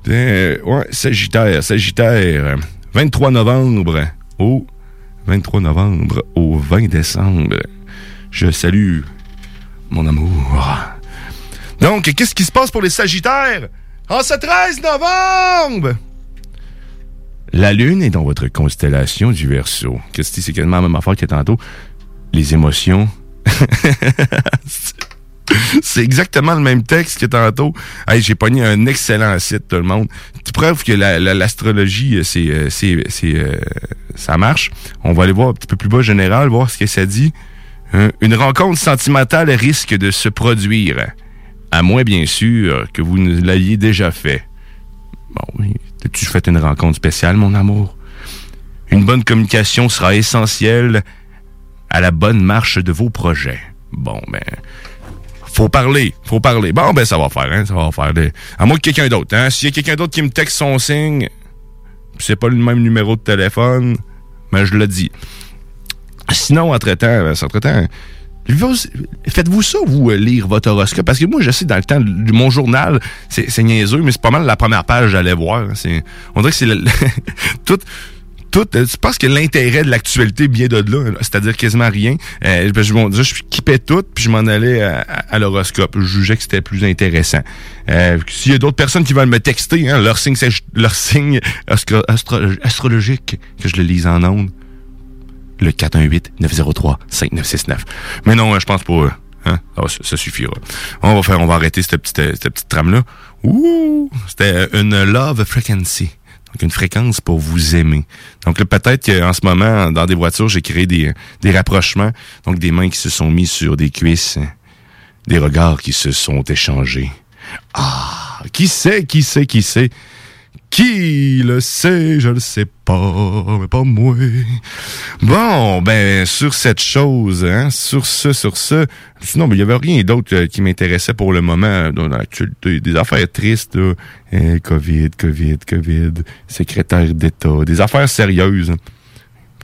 Ouais, Sagittaire, Sagittaire. vingt-trois novembre au... vingt-trois novembre au vingt décembre. Je salue mon amour. Donc, qu'est-ce qui se passe pour les Sagittaires en ce treize novembre? La Lune est dans votre constellation du Verseau. Qu'est-ce que c'est? C'est la même affaire que tantôt. Les émotions. C'est exactement le même texte que tantôt. Hey, j'ai pogné un excellent site, tout le monde. Tu prouves que la, la, l'astrologie, c'est, c'est, c'est, euh, ça marche. On va aller voir un petit peu plus bas général, voir ce que ça dit. Hein? Une rencontre sentimentale risque de se produire. À moins, bien sûr, que vous ne l'ayez déjà fait. Bon, tu fais une rencontre spéciale, mon amour. Une bonne communication sera essentielle à la bonne marche de vos projets. Bon, ben... Faut parler, faut parler. Bon, ben, ça va faire, hein, ça va faire. Des... À moins que quelqu'un d'autre, hein. S'il y a quelqu'un d'autre qui me texte son signe, c'est pas le même numéro de téléphone, mais je le dis. Sinon, entre-temps, entre-temps, faites-vous ça, vous, lire votre horoscope? Parce que moi, j'essaie dans le temps de mon journal, c'est, c'est niaiseux, mais c'est pas mal la première page que j'allais voir. C'est, on dirait que c'est le, tout... Tout, je pense que l'intérêt de l'actualité vient de là, c'est-à-dire quasiment rien. Euh, je, bon, je kippais tout, puis je m'en allais à, à, à l'horoscope. Je jugeais que c'était plus intéressant. Euh, s'il y a d'autres personnes qui veulent me texter, hein, leur signe, leur signe astro- astro- astrologique, que je le lise en ondes, le quatre un huit neuf zéro trois cinq neuf six neuf. Mais non, je pense pas... Hein? Alors, ça, ça suffira. On va faire, on va arrêter cette petite, cette petite trame-là. Ouh! C'était une love frequency. Donc, une fréquence pour vous aimer. Donc, là, peut-être qu'en ce moment, dans des voitures, j'ai créé des, des rapprochements. Donc, des mains qui se sont mises sur des cuisses. Des regards qui se sont échangés. Ah! Qui sait, qui sait, qui sait? Qui le sait? Je le sais pas, mais pas moi. Bon, ben, sur cette chose, hein, sur ce, sur ce. Sinon, ben, il y avait rien d'autre qui m'intéressait pour le moment dans l'actualité. Des affaires tristes, là. Eh, COVID, COVID, COVID, secrétaire d'État, des affaires sérieuses.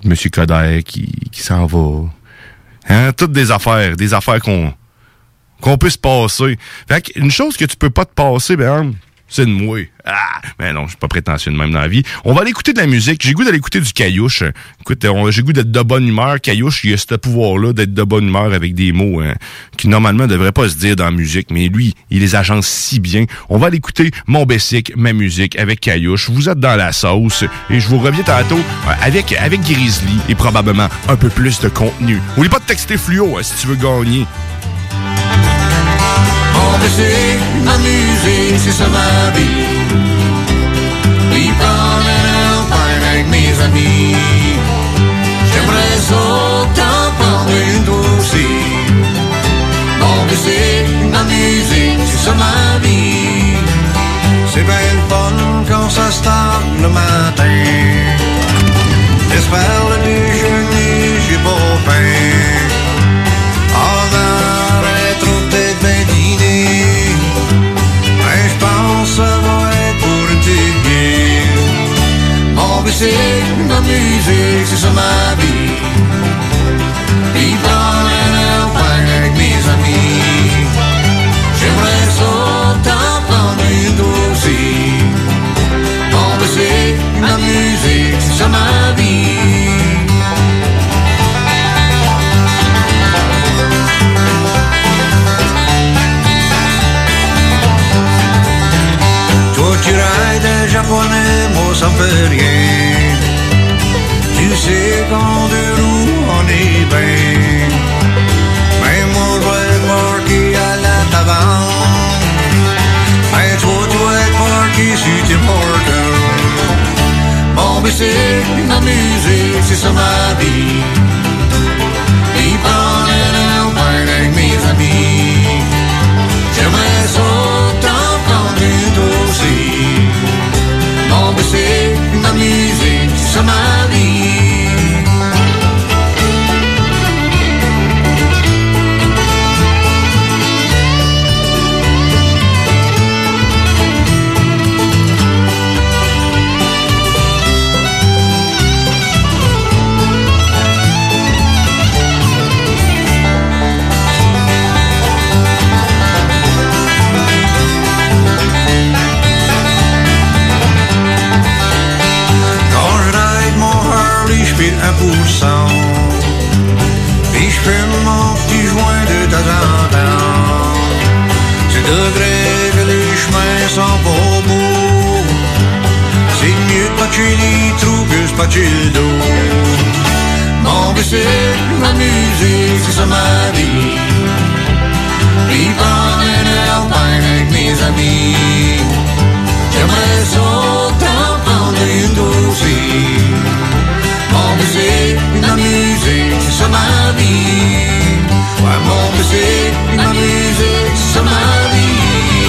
Monsieur Coder qui, qui s'en va. Hein, toutes des affaires, des affaires qu'on, qu'on peut se passer. Fait qu'une chose que tu peux pas te passer, ben, c'est de moi. Ah! Mais non, je suis pas prétentieux de même dans la vie. On va aller écouter de la musique. J'ai goût d'aller écouter du Caillouche. Écoute, on, j'ai goût d'être de bonne humeur. Caillouche, il a ce pouvoir-là d'être de bonne humeur avec des mots hein, qui, normalement, devraient pas se dire dans la musique. Mais lui, il les agence si bien. On va aller écouter mon Bessic, ma musique, avec Caillouche. Vous êtes dans la sauce. Et je vous reviens tantôt avec, avec Grizzly et probablement un peu plus de contenu. N'oublie pas de texter fluo hein, si tu veux gagner. Mon Bessic, ma musique, c'est ça ma vie. Puis pendant un pain avec mes amis, j'aimerais autant parler toi aussi. Mon musique, ma musique, c'est ça ma vie. C'est bien le fun quand ça se tape le matin. J'espère le déjeuner, j'ai pas faim. En arrêt, trop peut-être bien dîner. musique, ma musique, c'est ça ma vie. Puis promène au parc avec mes amis. J'aimerais ça t'en prendre une aussi. Mon musique, ma musique, c'est ça ma vie. Tu railles des japonais, moi ça me fait rien. Tu sais qu'en deux roues on est bien. Mais moi je vais être marqué à la taverne. Mais toi tu vas être marqué sur Tim Hortons. Mon bicycle, ma musique, c'est ça ma vie. Puis prendre un bain avec mes amis. J'aimerais ça t'en prendre une douce. Mon bicycle, ma musique, c'est ça ma vie. Puis je fume mon petit joint de temps en temps. C'est degré que les chemins sont pas beaux. C'est mieux de patcher les trous que de patcher le dos. Mon bicycle, ma musique, c'est ça ma vie. Puis prendre un bain avec mes amis. J'aimerais ça t'en prendre une aussi. Mon musique, ma musique, c'est ça ma vie. Ouais, mon musique, ma musique, c'est ça ma vie.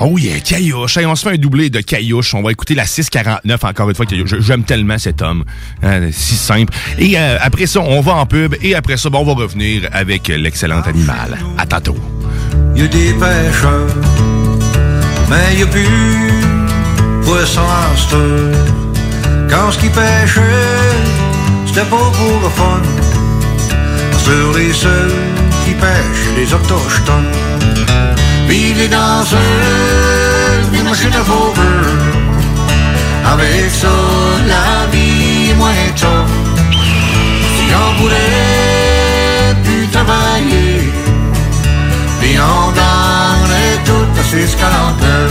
Oh yeah, Caillouche. Hey, on se fait un doublé de Caillouche. On va écouter la six quarante-neuf encore une fois. Caillouche. J'aime tellement cet homme. Hein, si simple. Et euh, après ça, on va en pub. Et après ça, bon, on va revenir avec l'excellent ah, animal. À tantôt. Il y a des pêcheurs, mais il n'y a plus poisson en steur. Quand ce qui pêchait, c'était pas pour le fun. Sur les seuls qui pêchent, les autochtones. Puis les danseurs, les machines à fauver. Avec ça, la vie est moins tough. Si on voulait plus travailler, puis on donnerait tout à six quarante-neuf.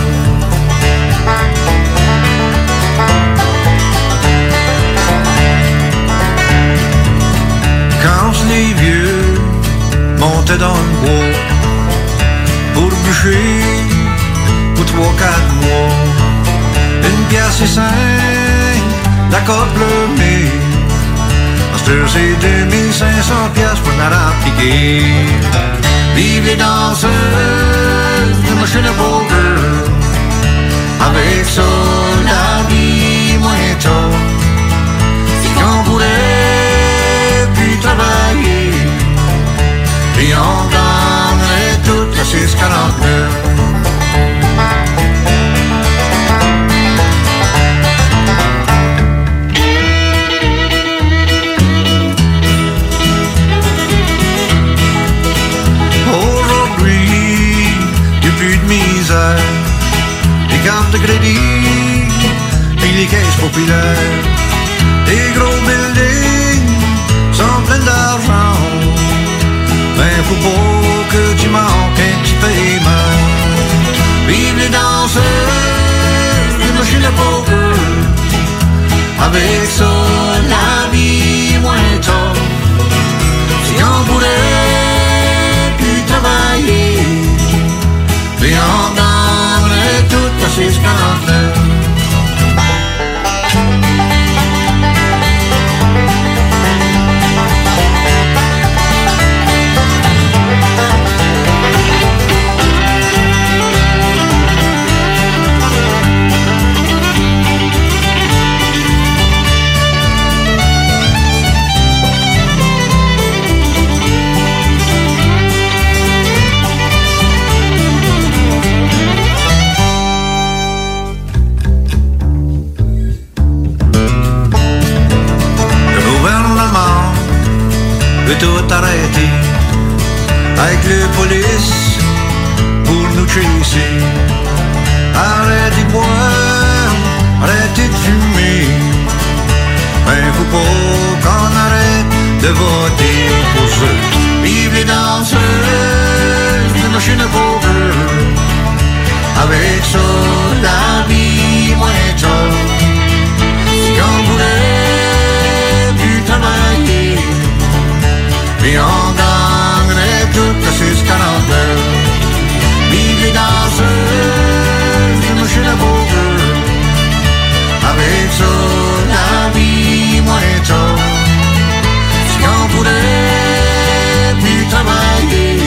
Quand les vieux montaient dans le bois pour bûcher pour trois, quatre mois, une pièce et cinq, d'accord plumée. Master, c'est deux mille cinq cents pièces pour la rappliquer. Vive les danseuses, les machines à poker. Avec ça, la vie moins tôt. Si qu'on voulait travailler, puis on gagnerait toute la six quarante-neuf. Aujourd'hui, il n'y a plus de misère. veut tout arrêter avec les polices pour nous chasser. Arrêtez de boire, arrêtez de fumer, mais faut pas qu'on arrête de voter pour ceux. Vive les danseuses, les machines pauvres, avec ça, la vie est moins tôt. Si on voulait plus travailler, puis on gagnerait tout à six quarante-deux. Vive les danseuses, les mouches et les pauvres, avec ça, la vie est moins tôt. Si on voulait plus travailler,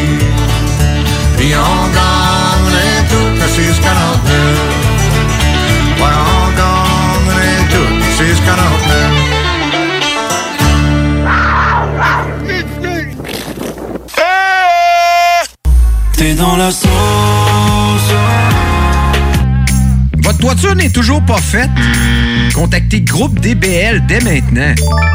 puis on gagnerait tout six quarante-deux. Ouais, on gagnerait tout six quarante-deux. T'es dans la sauce. Votre toiture n'est toujours pas faite? Contactez Groupe D B L dès maintenant.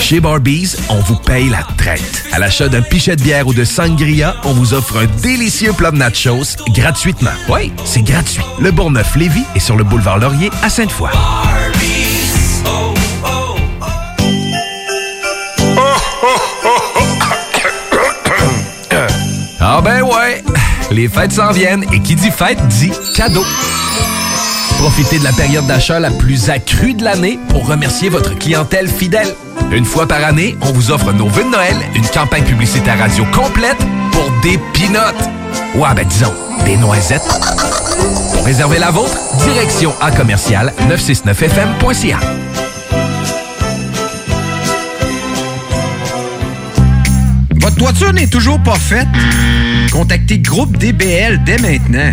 Chez Barbies, on vous paye la traite. À l'achat d'un pichet de bière ou de sangria, on vous offre un délicieux plat de nachos gratuitement. Oui, c'est gratuit. Le Bourneuf Lévis est sur le boulevard Laurier à Sainte-Foy. Barbies, oh, oh, oh. Oh, oh, oh, oh. Ah ben ouais, les fêtes s'en viennent et qui dit fête dit cadeau. Profitez de la période d'achat la plus accrue de l'année pour remercier votre clientèle fidèle. Une fois par année, on vous offre nos vœux de Noël, une campagne publicitaire radio complète pour des pinottes. Ouah, ben disons, des noisettes. Pour réserver la vôtre, direction à commercial neuf cent soixante-neuf f m point c a. Votre toiture n'est toujours pas faite? Contactez Groupe D B L dès maintenant.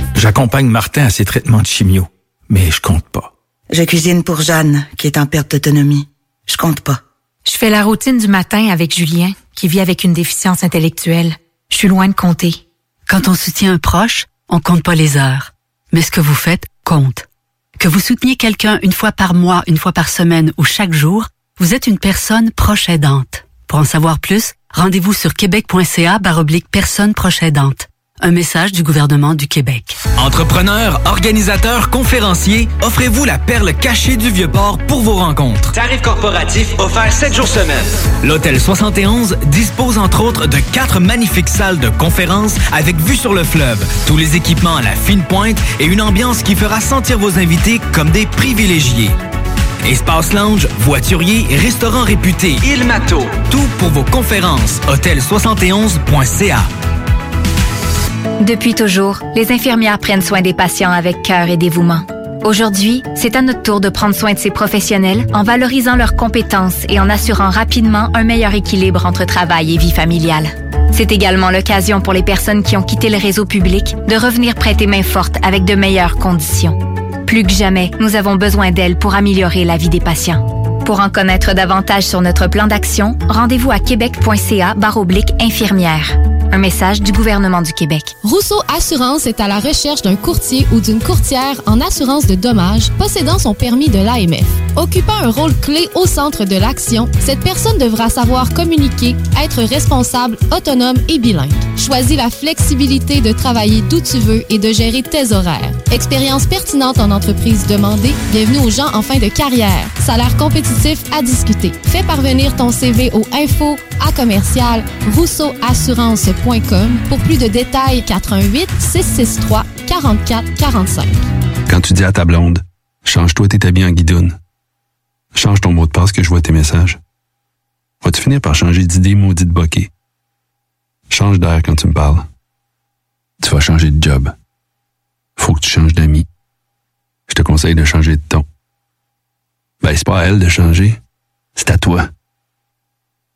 J'accompagne Martin à ses traitements de chimio, mais je compte pas. Je cuisine pour Jeanne, qui est en perte d'autonomie. Je compte pas. Je fais la routine du matin avec Julien, qui vit avec une déficience intellectuelle. Je suis loin de compter. Quand on soutient un proche, on compte pas les heures. Mais ce que vous faites compte. Que vous souteniez quelqu'un une fois par mois, une fois par semaine ou chaque jour, vous êtes une personne proche aidante. Pour en savoir plus, rendez-vous sur québec.ca baroblique personne proche aidante. Un message du gouvernement du Québec. Entrepreneurs, organisateurs, conférenciers, offrez-vous la perle cachée du Vieux-Port pour vos rencontres. Tarifs corporatifs offerts sept jours semaine. L'Hôtel soixante et onze dispose entre autres de quatre magnifiques salles de conférences avec vue sur le fleuve, tous les équipements à la fine pointe et une ambiance qui fera sentir vos invités comme des privilégiés. Espace lounge, voiturier, restaurant réputé, Île Matto, tout pour vos conférences. hôtel soixante et onze point c a. Depuis toujours, les infirmières prennent soin des patients avec cœur et dévouement. Aujourd'hui, c'est à notre tour de prendre soin de ces professionnels en valorisant leurs compétences et en assurant rapidement un meilleur équilibre entre travail et vie familiale. C'est également l'occasion pour les personnes qui ont quitté le réseau public de revenir prêter main forte avec de meilleures conditions. Plus que jamais, nous avons besoin d'elles pour améliorer la vie des patients. Pour en connaître davantage sur notre plan d'action, rendez-vous à québec.ca baroblique infirmière. Un message du gouvernement du Québec. Rousseau Assurance est à la recherche d'un courtier ou d'une courtière en assurance de dommages possédant son permis de l'A M F. Occupant un rôle clé au centre de l'action, cette personne devra savoir communiquer, être responsable, autonome et bilingue. Choisis la flexibilité de travailler d'où tu veux et de gérer tes horaires. Expérience pertinente en entreprise demandée. Bienvenue aux gens en fin de carrière. Salaire compétitif à discuter. Fais parvenir ton C V au info à commercial rousseau assurance point com pour plus de détails. Quatre un huit, six six trois, quatre quatre quatre cinq. Quand tu dis à ta blonde, change-toi tes habits en guidoune. Change ton mot de passe que je vois tes messages. Vas-tu finir par changer d'idée maudite bokeh? Change d'air quand tu me parles. Tu vas changer de job. Faut que tu changes d'amis. Je te conseille de changer de ton. Ben, c'est pas à elle de changer. C'est à toi.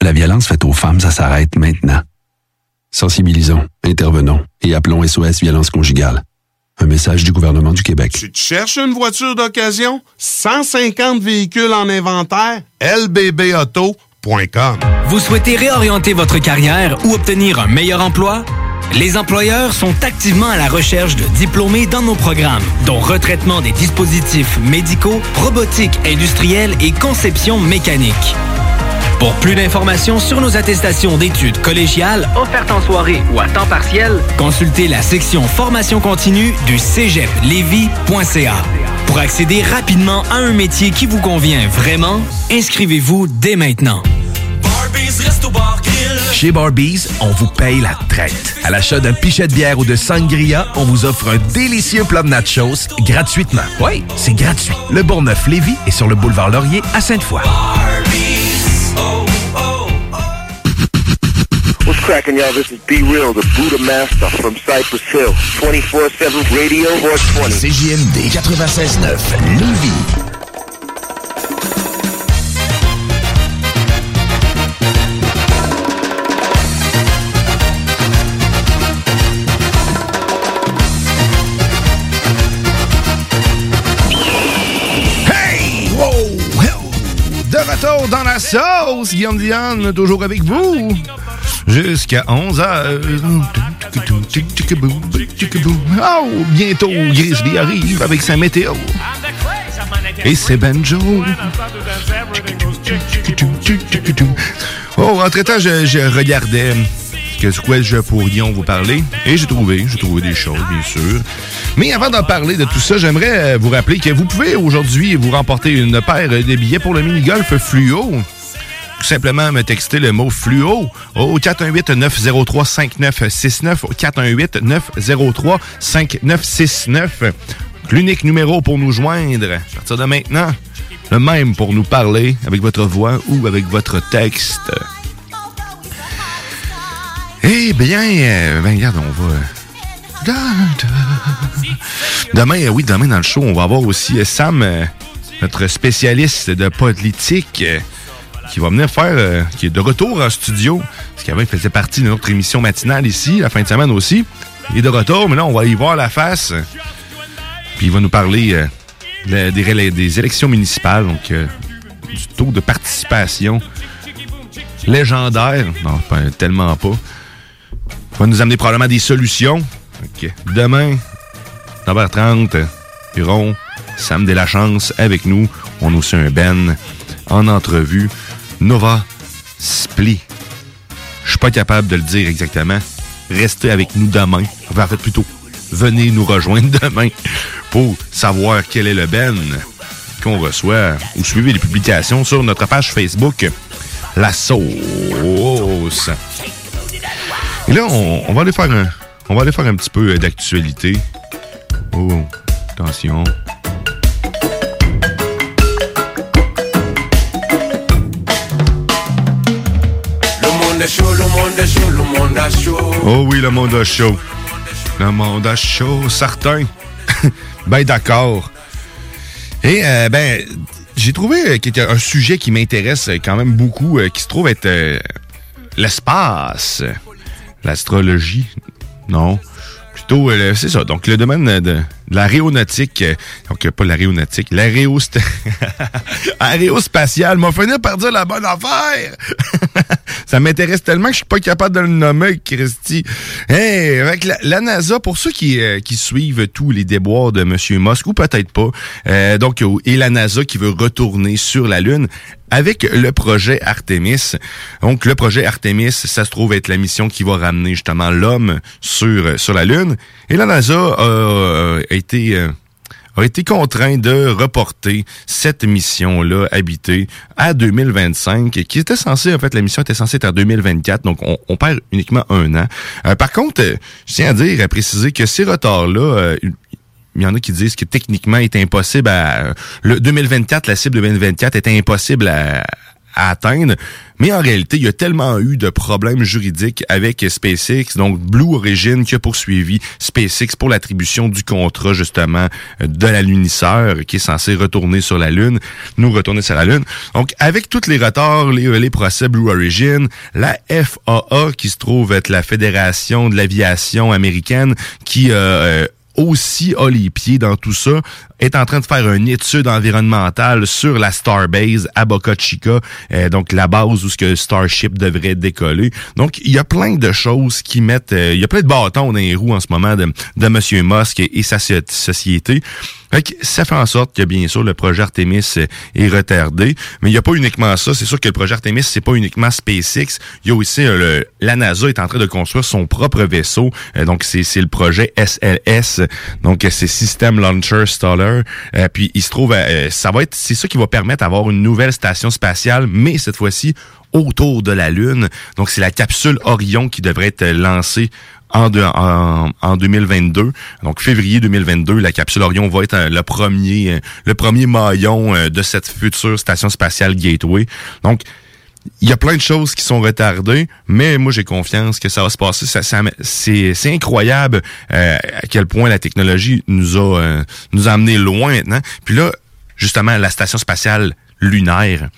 La violence faite aux femmes, ça s'arrête maintenant. Sensibilisons, intervenons et appelons S O S Violence Conjugale. Un message du gouvernement du Québec. Tu te cherches une voiture d'occasion? cent cinquante véhicules en inventaire? L B B auto point com. Vous souhaitez réorienter votre carrière ou obtenir un meilleur emploi? Les employeurs sont activement à la recherche de diplômés dans nos programmes, dont retraitement des dispositifs médicaux, robotique industrielle et conception mécanique. Pour plus d'informations sur nos attestations d'études collégiales, offertes en soirée ou à temps partiel, consultez la section formation continue du cégep lévis point c a. Pour accéder rapidement à un métier qui vous convient vraiment, inscrivez-vous dès maintenant. Chez Barbies, on vous paye la traite. À l'achat d'un pichet de bière ou de sangria, on vous offre un délicieux plat de nachos gratuitement. Oui, c'est gratuit. Le Bourneuf Lévis est sur le boulevard Laurier à Sainte-Foy. What's cracking, y'all? This is Be Real, the Buddha Master from Cypress Hill. twenty-four seven Radio or twenty. C J M D ninety-six point nine, Lévis. Dans la sauce, Guillaume Diane, toujours avec vous, jusqu'à onze heures. Oh, bientôt, Grizzly arrive avec sa météo. Et c'est Benjo. Oh, entre-temps, je, je regardais que, sur quoi je pourrions vous parler. Et j'ai trouvé, j'ai trouvé des choses, bien sûr. Mais avant d'en parler de tout ça, j'aimerais vous rappeler que vous pouvez aujourd'hui vous remporter une paire de billets pour le mini-golf fluo. Tout simplement me texter le mot fluo au four one eight, nine zero three, five nine six nine, four one eight, nine zero three, five nine six nine. L'unique numéro pour nous joindre à partir de maintenant, le même pour nous parler avec votre voix ou avec votre texte. Eh bien, euh, ben regarde, on va... Demain, oui, demain dans le show, on va avoir aussi Sam, notre spécialiste de politique, qui va venir faire, qui est de retour en studio, parce qu'avant, il faisait partie de notre émission matinale ici, la fin de semaine aussi. Il est de retour, mais là, on va y voir la face. Puis il va nous parler euh, des, des élections municipales, donc euh, du taux de participation légendaire. Non, pas, tellement pas. Il va nous amener probablement des solutions. Okay. Demain, neuf heures trente, Piron, Sam Delachance avec nous. On a aussi un Ben en entrevue. Nova Split. Je suis pas capable de le dire exactement. Restez avec nous demain. Enfin, en fait, plutôt, venez nous rejoindre demain pour savoir quel est le Ben qu'on reçoit. Ou suivez les publications sur notre page Facebook La Sauce. Et là, on, on va aller faire un... On va aller faire un petit peu d'actualité. Oh, attention. Le monde est chaud, le monde est chaud, le monde est chaud. Oh oui, le monde est chaud. Le monde est chaud, certain. Ben d'accord. Et euh, ben, j'ai trouvé un sujet qui m'intéresse quand même beaucoup, qui se trouve être euh, l'espace, l'astrologie... Non, plutôt, euh, c'est ça, donc le domaine de, de l'aéronautique. Donc, pas l'aéronautique, l'aérost... aérospatiale. M'a fini par dire la bonne affaire. Ça m'intéresse tellement que je suis pas capable de le nommer, Christy. Hey, avec la, la NASA, pour ceux qui, euh, qui suivent tous les déboires de Monsieur Musk, ou peut-être pas, euh, donc, et la NASA qui veut retourner sur la Lune, avec le projet Artemis. Donc, le projet Artemis, ça se trouve être la mission qui va ramener justement l'homme sur sur la Lune. Et la NASA a, a été... a été contraint de reporter cette mission-là habitée à deux mille vingt-cinq, qui était censée, en fait, la mission était censée être à deux mille vingt-quatre, donc on, on perd uniquement un an. Euh, par contre, je tiens à dire, à préciser que ces retards-là, euh, il y en a qui disent que techniquement, il est impossible à... Le deux mille vingt-quatre, la cible deux mille vingt-quatre était impossible à... à atteindre, mais en réalité, il y a tellement eu de problèmes juridiques avec SpaceX, donc Blue Origin qui a poursuivi SpaceX pour l'attribution du contrat, justement, de l'alunisseur qui est censé retourner sur la Lune, nous retourner sur la Lune. Donc, avec tous les retards, les, les procès Blue Origin, la F A A, qui se trouve être la Fédération de l'aviation américaine, qui... Euh, aussi a les pieds dans tout ça, est en train de faire une étude environnementale sur la Starbase à Boca Chica, euh, donc la base où ce que Starship devrait décoller. Donc, il y a plein de choses qui mettent... Euh, il y a plein de bâtons dans les roues en ce moment de, de Monsieur Musk et, et sa société. Donc, ça fait en sorte que, bien sûr, le projet Artemis est retardé, mais il n'y a pas uniquement ça. C'est sûr que le projet Artemis, c'est pas uniquement SpaceX. Il y a aussi, euh, le, la NASA est en train de construire son propre vaisseau. Euh, donc, c'est, c'est le projet S L S. Donc, c'est System Launcher Staller. Euh, puis, il se trouve, euh, ça va être, c'est ça qui va permettre d'avoir une nouvelle station spatiale, mais cette fois-ci, autour de la Lune. Donc, c'est la capsule Orion qui devrait être lancée En, de, en, en deux mille vingt-deux, donc février deux mille vingt-deux, la capsule Orion va être le premier, le premier maillon de cette future station spatiale Gateway. Donc, il y a plein de choses qui sont retardées, mais moi, j'ai confiance que ça va se passer. Ça, ça, c'est, c'est incroyable euh, à quel point la technologie nous a, euh, nous a amenés loin maintenant. Puis là, justement, la station spatiale lunaire,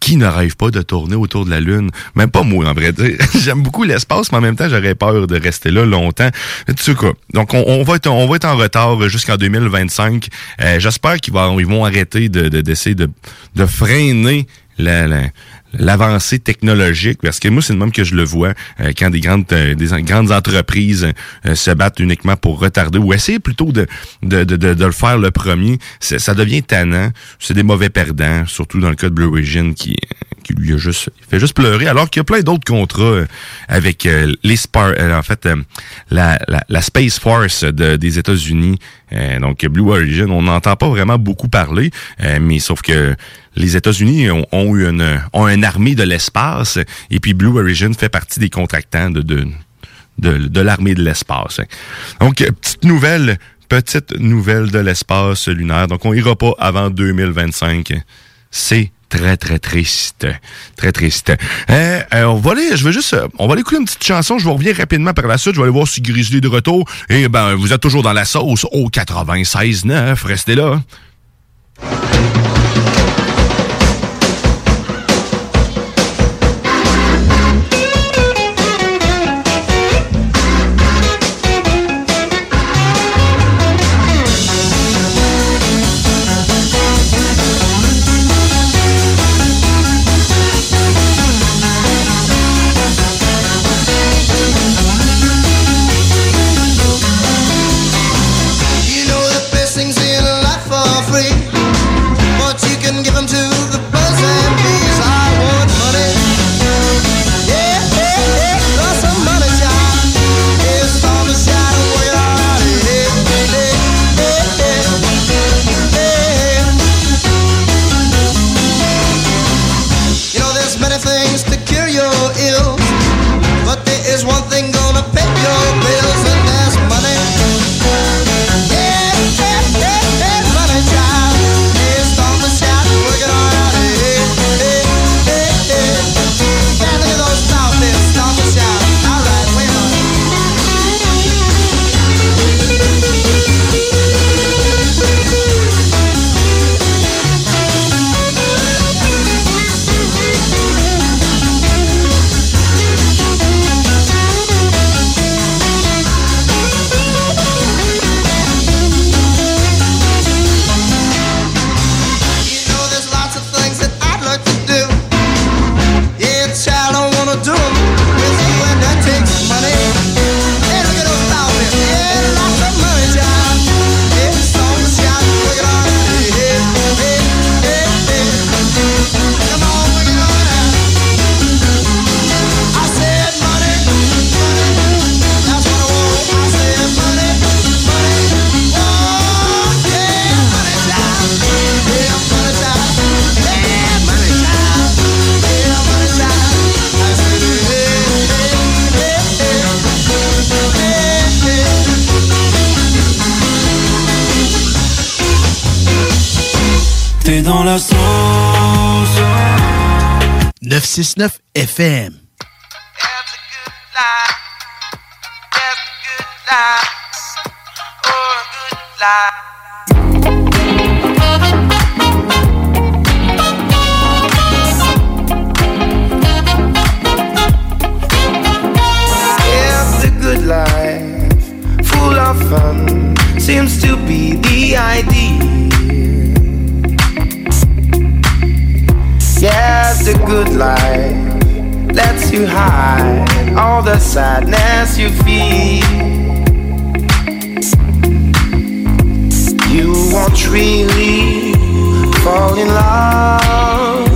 qui ne rêve pas de tourner autour de la Lune? Même pas moi, en vrai dire. J'aime beaucoup l'espace, mais en même temps, j'aurais peur de rester là longtemps. Tu sais quoi? Donc, on, on, va être, on va être en retard jusqu'en deux mille vingt-cinq. Euh, j'espère qu'ils vont, ils vont arrêter de, de, d'essayer de, de freiner la... la l'avancée technologique, parce que moi, c'est le même que je le vois euh, quand des grandes euh, des grandes entreprises euh, se battent uniquement pour retarder ou essayer plutôt de de de, de, de le faire le premier. C'est, ça devient tannant. C'est des mauvais perdants, surtout dans le cas de Blue Origin qui qui lui a juste il fait juste pleurer, alors qu'il y a plein d'autres contrats euh, avec euh, les Spar- euh, en fait euh, la, la la Space Force de, des États-Unis. Euh, donc Blue Origin, on n'entend pas vraiment beaucoup parler, euh, mais sauf que les États-Unis ont, ont eu une ont une armée de l'espace, et puis Blue Origin fait partie des contractants de de de, de l'armée de l'espace. Donc petite nouvelle, petite nouvelle de l'espace lunaire. Donc on ira pas avant deux mille vingt-cinq. C'est très très triste, très triste. Euh, euh, on va aller, je vais juste, euh, on va aller écouter une petite chanson. Je vous reviens rapidement par la suite. Je vais aller voir si Grizzly est de retour. Et ben, vous êtes toujours dans la sauce au quatre-vingt-seize neuf. Restez là. dans la sauce. neuf cent soixante-neuf F M. It's a good life, full of fun, seems to be the idea. Yes, the good life lets you hide all the sadness you feel. You won't really fall in love,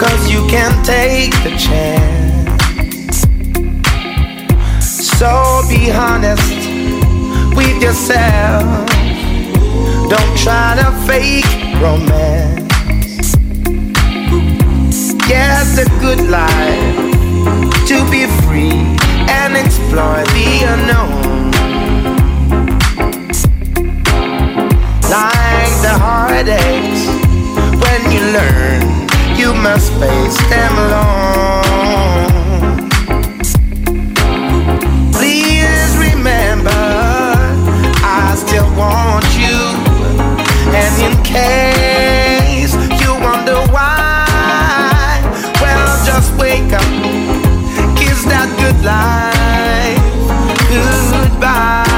cause you can't take the chance. So be honest with yourself, don't try to fake romance. Yes, a good life, to be free and explore the unknown. Like the heartaches, when you learn, you must face them alone. Please remember, I still want you. And in case you wonder why, well, just wake up, kiss that good life goodbye.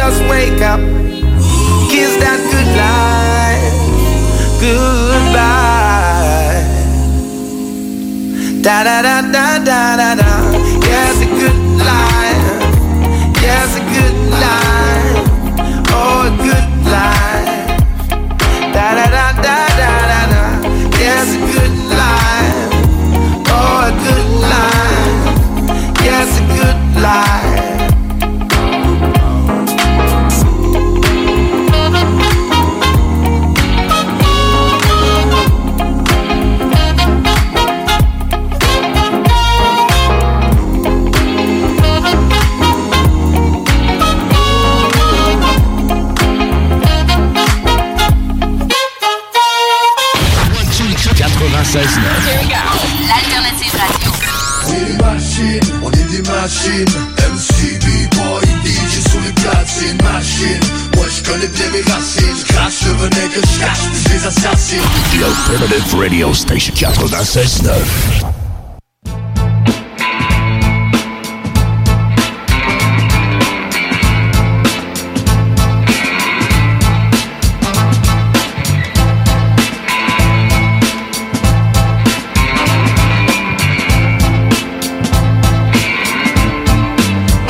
Just wake up, kiss that good life, goodbye. Da da da da da da da. Yes, a good life. Yes, a good life. Oh, a good life. Da da da da da da da. Yes, a good life. Oh, a good life. Yes, a good life. Here we go. L'alternative radio. On est des machines, on est des machines. M C, B-Boy, D J sur les platines. Machine, moi je connais bien mes racines. Je crache le venin que je cache, puis je les assassine. The Alternative Radio Station quatre-vingt-seize neuf.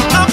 That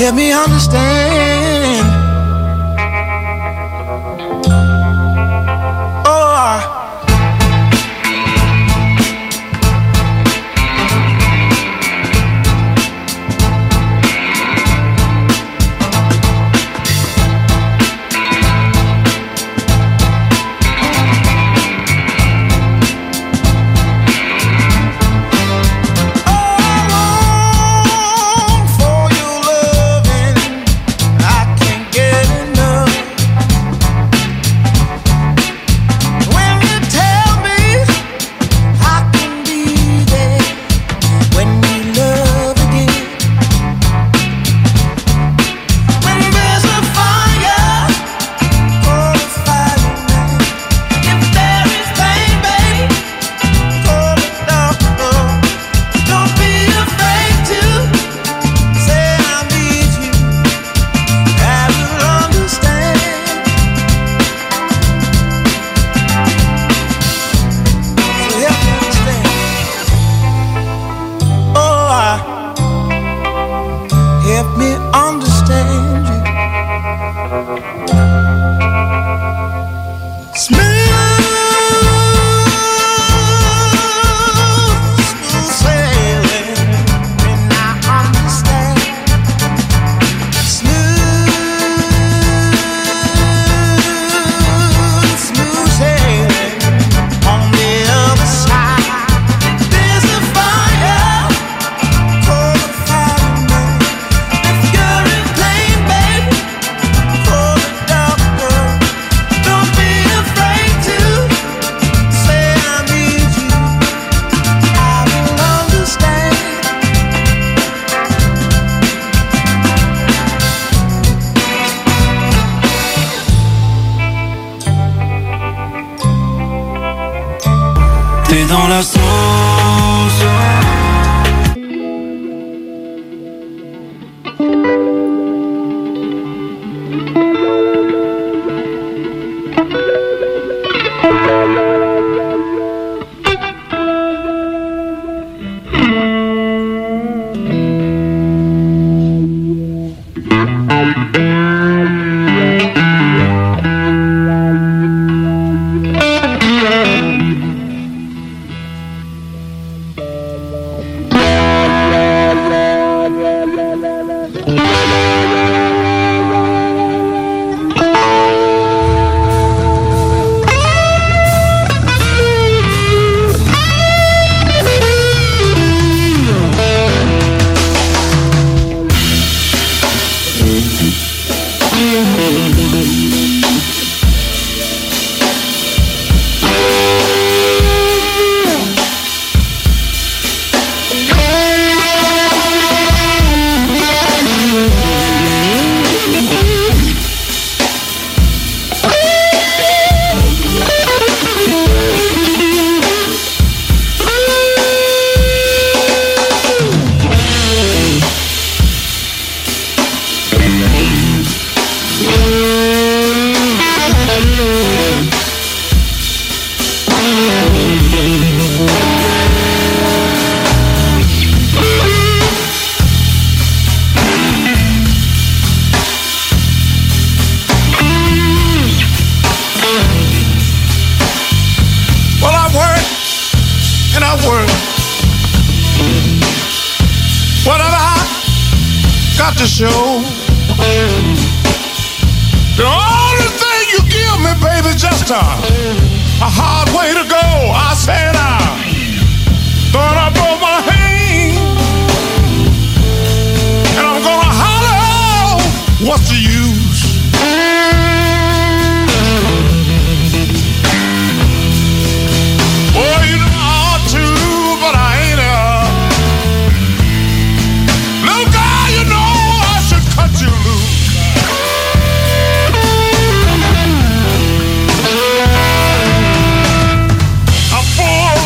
help me understand. Oh,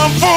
I'm full.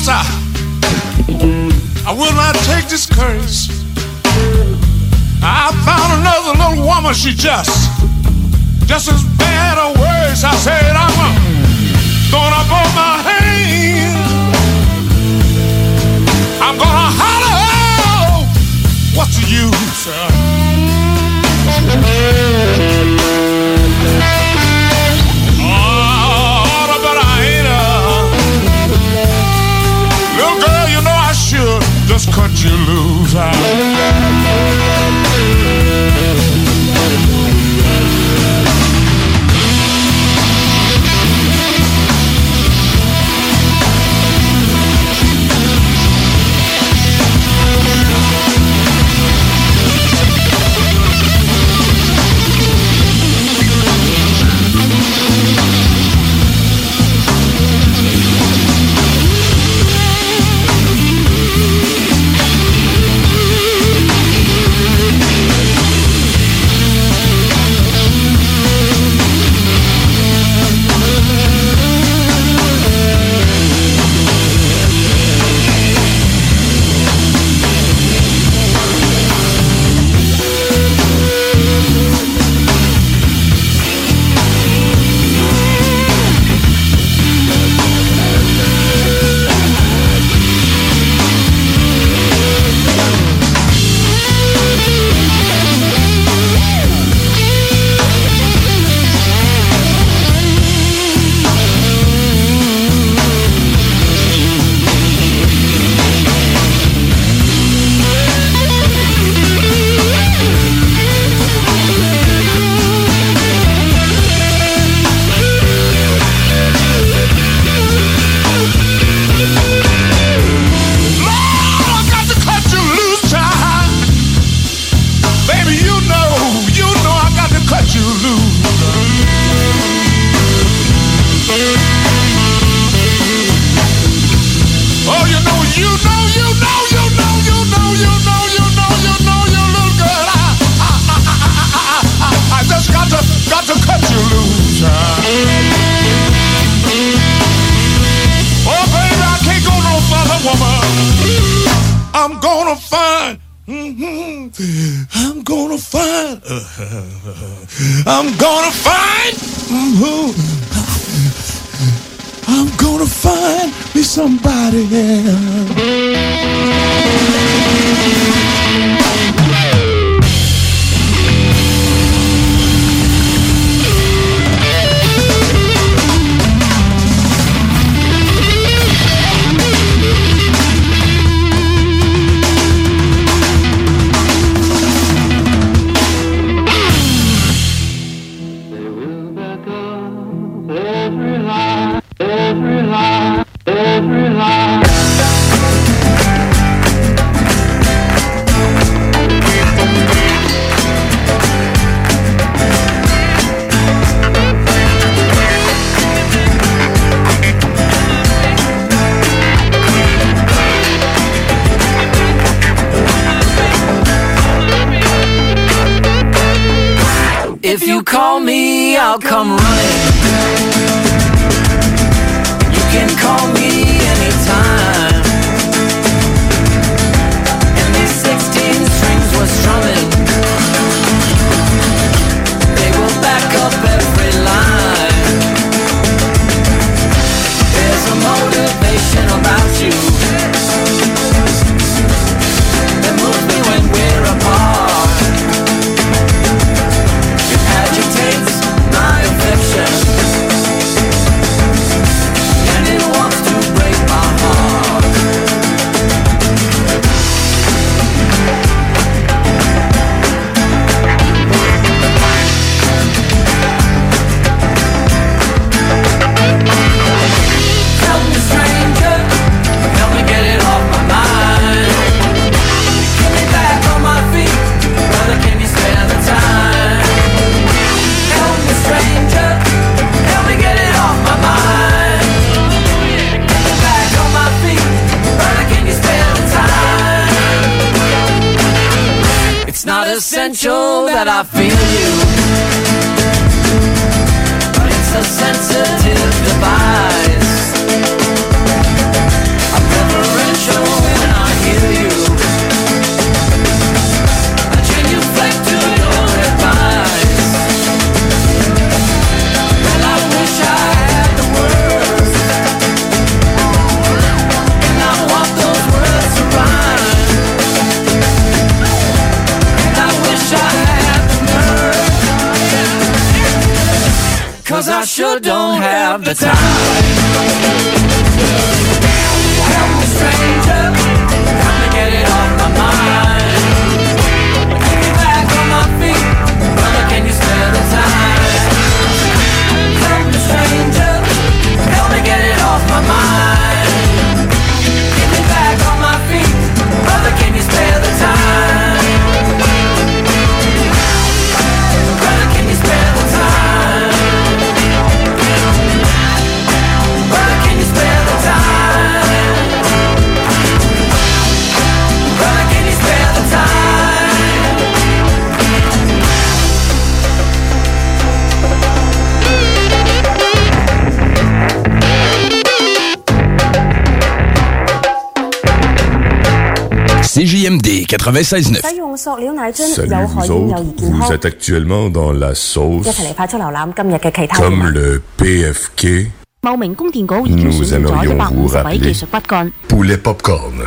lose, I, I will not take this curse. I found another little woman, she just, just as bad or worse. I said, I'm gonna throw up my hands. I'm gonna holler, what's the use, sir? Just cut you loose. I, I'm gonna find who, I'm gonna find me somebody I'll come running. You can call me anytime. And these sixteen strings were strumming. They will back up every line. There's a motivation about you that moves me when we're apart. It agitates my affection, and it wants to break my heart. Help me, stranger, help me get it off my mind. Get me back on my feet, brother, can you spare the time? Stranger, help me get it off my mind. Get me back on my feet, brother, can you spare the time? It's not essential that I feel you, but it's a sensitive device. I'm sure don't have the time. Help me, stranger, help me get it off my mind. Get me back on my feet, brother, can you spare the time? Help me, stranger, help me get it off my mind. Get me back on my feet, brother, can you spare the time? C J M D quatre-vingt-seize neuf. Salut vous autres, vous êtes actuellement dans la sauce comme le P F K. Nous aimerions vous rappeler poulet popcorn.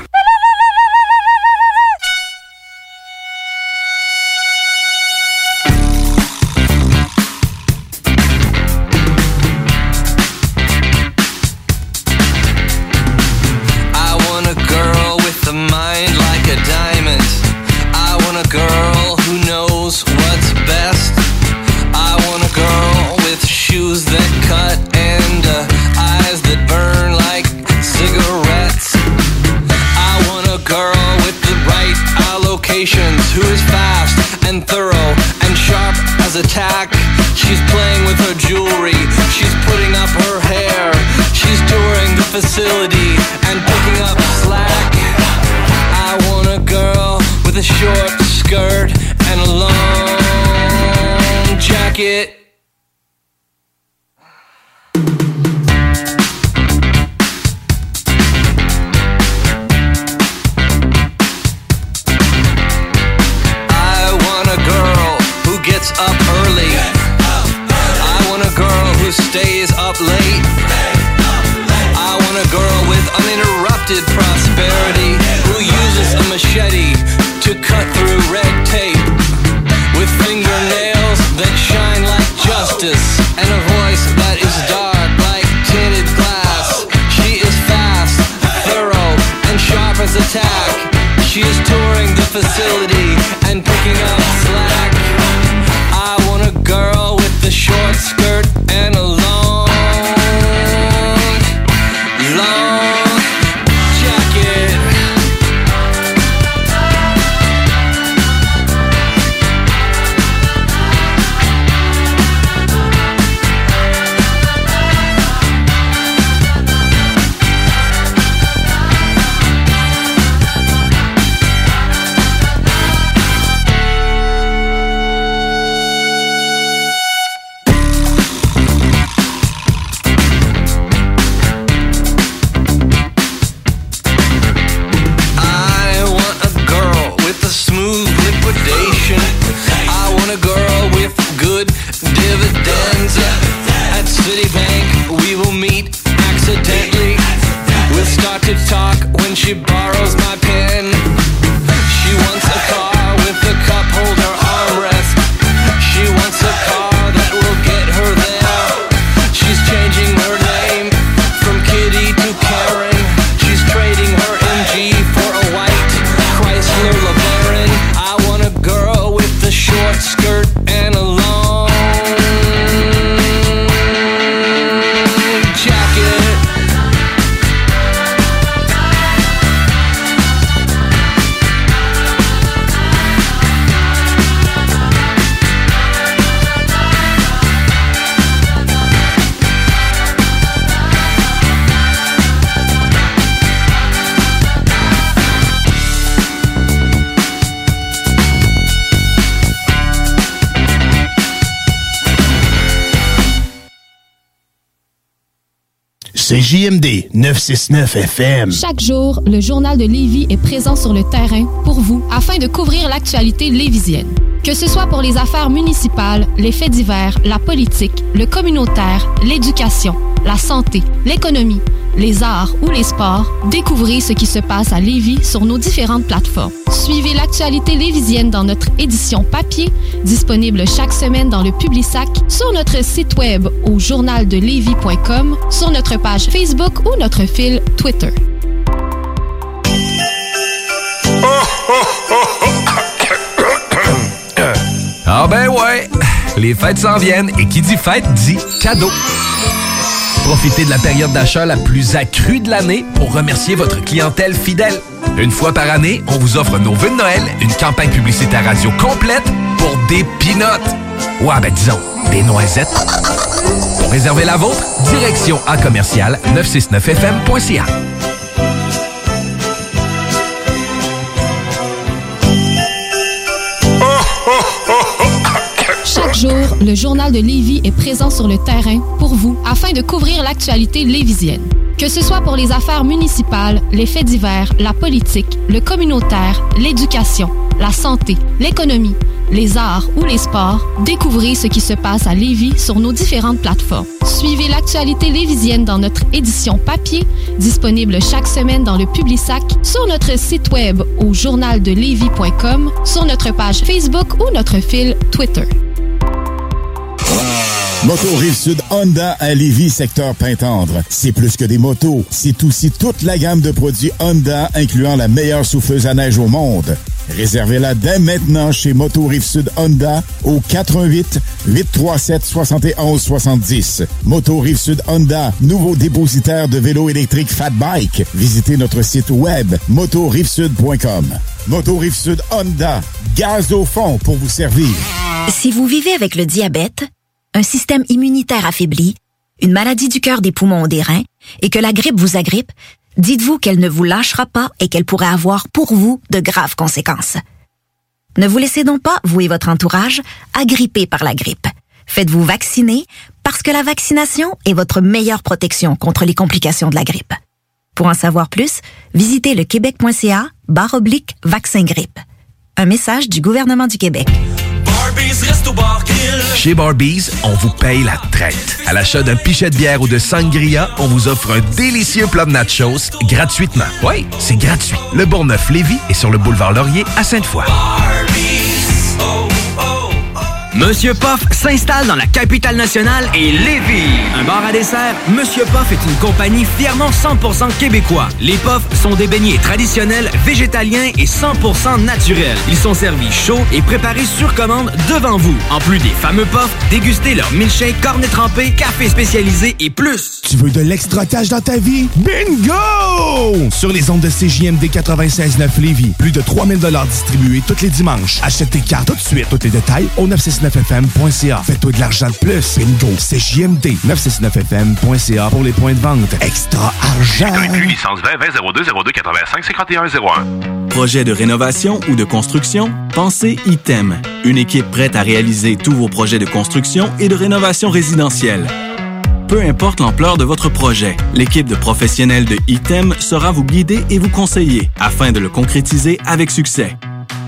J M D neuf cent soixante-neuf F M. Chaque jour, le Journal de Lévis est présent sur le terrain pour vous afin de couvrir l'actualité lévisienne. Que ce soit pour les affaires municipales, les faits divers, la politique, le communautaire, l'éducation, la santé, l'économie, les arts ou les sports, découvrez ce qui se passe à Lévis sur nos différentes plateformes. Suivez l'actualité lévisienne dans notre édition papier, disponible chaque semaine dans le Publisac, sur notre site web au journal de lévis point com, sur notre page Facebook ou notre fil Twitter. Ah ben ouais! Les fêtes s'en viennent et qui dit fête dit cadeau. Profitez de la période d'achat la plus accrue de l'année pour remercier votre clientèle fidèle. Une fois par année, on vous offre nos vœux de Noël, une campagne publicitaire radio complète pour des pinottes. Ouais, ben disons, des noisettes. Pour réserver la vôtre, direction à commercial neuf cent soixante-neuf f m point c a. Chaque jour, le Journal de Lévis est présent sur le terrain pour vous afin de couvrir l'actualité lévisienne. Que ce soit pour les affaires municipales, les faits divers, la politique, le communautaire, l'éducation, la santé, l'économie, les arts ou les sports, découvrez ce qui se passe à Lévis sur nos différentes plateformes. Suivez l'actualité lévisienne dans notre édition papier, disponible chaque semaine dans le Publisac, sur notre site web au journal de lévis point com, sur notre page Facebook ou notre fil Twitter. Moto Rive-Sud Honda à Lévis, secteur Pintendre. C'est plus que des motos, c'est aussi toute la gamme de produits Honda, incluant la meilleure souffleuse à neige au monde. Réservez-la dès maintenant chez Moto Rive-Sud Honda au quatre un huit, huit trois sept, sept un sept zéro. Moto Rive-Sud Honda, nouveau dépositaire de vélos électriques Fat Bike. Visitez notre site web moto rive sud point com. Moto Rive-Sud Honda, gaz au fond pour vous servir. Si vous vivez avec le diabète, un système immunitaire affaibli, une maladie du cœur, des poumons ou des reins, et que la grippe vous agrippe, dites-vous qu'elle ne vous lâchera pas et qu'elle pourrait avoir pour vous de graves conséquences. Ne vous laissez donc pas, vous et votre entourage, agripper par la grippe. Faites-vous vacciner, parce que la vaccination est votre meilleure protection contre les complications de la grippe. Pour en savoir plus, visitez le québec.ca barre oblique vaccin grippe. Un message du gouvernement du Québec. Chez Barbies, on vous paye la traite. À l'achat d'un pichet de bière ou de sangria, on vous offre un délicieux plat de nachos gratuitement. Oui, c'est gratuit. Le Bourneuf Lévis est sur le boulevard Laurier à Sainte-Foy. Monsieur Poff s'installe dans la capitale nationale et Lévis. Un bar à dessert, Monsieur Poff est une compagnie fièrement cent pour cent québécois. Les Poffs sont des beignets traditionnels, végétaliens et cent pour cent naturels. Ils sont servis chauds et préparés sur commande devant vous. En plus des fameux Poffs, dégustez leur milkshake, cornet trempé, café spécialisé et plus. Tu veux de l'extra-cash dans ta vie? Bingo! Sur les ondes de C J M D quatre-vingt-seize neuf Lévis, plus de trois mille dollars distribués tous les dimanches. Achète tes cartes tout de suite. Tous les détails au neuf cent soixante-neuf f m point c a. Fais-toi de l'argent de plus. Bingo. C J M D neuf cent soixante-neuf f m point c a pour les points de vente. Extra argent. Inclus licence vingt vingt zéro deux zéro deux quatre-vingt-cinq cinquante et un zéro un. Projet de rénovation ou de construction? Pensez Item. Une équipe prête à réaliser tous vos projets de construction et de rénovation résidentielle. Peu importe l'ampleur de votre projet, l'équipe de professionnels de Item sera vous guider et vous conseiller afin de le concrétiser avec succès.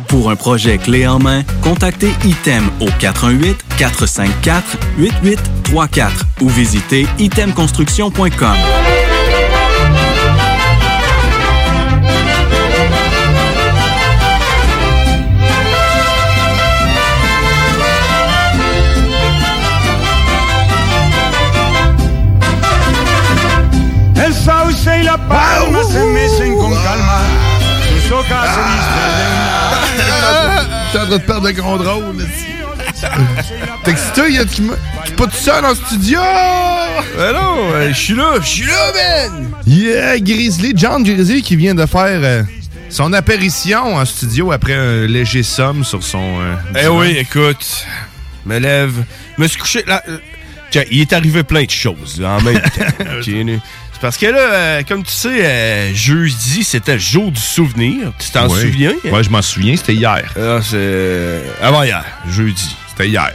Pour un projet clé en main, contactez Item au quatre un huit, quatre cinq quatre, huit huit trois quatre ou visitez item construction point com. El sauce y la palma se mecen con calma. Tus hojas se misten. T'es en train de perdre le grand drôle. T'es excité, il y a qui pas tout seul en studio. Hello, je suis là, je suis là, man. Yeah, Grizzly, John Grizzly qui vient de faire euh, son apparition en studio après un léger somme sur son... Euh, eh oui, écoute, me lève, me suis couché... Là, euh, tiens, il est arrivé plein de choses là, en même temps. Okay, c'est parce que là, euh, comme tu sais, euh, jeudi, c'était le jour du souvenir. Tu t'en ouais. souviens? Ouais, je m'en souviens, c'était hier. Ah, c'est... Avant-hier, jeudi. C'était hier.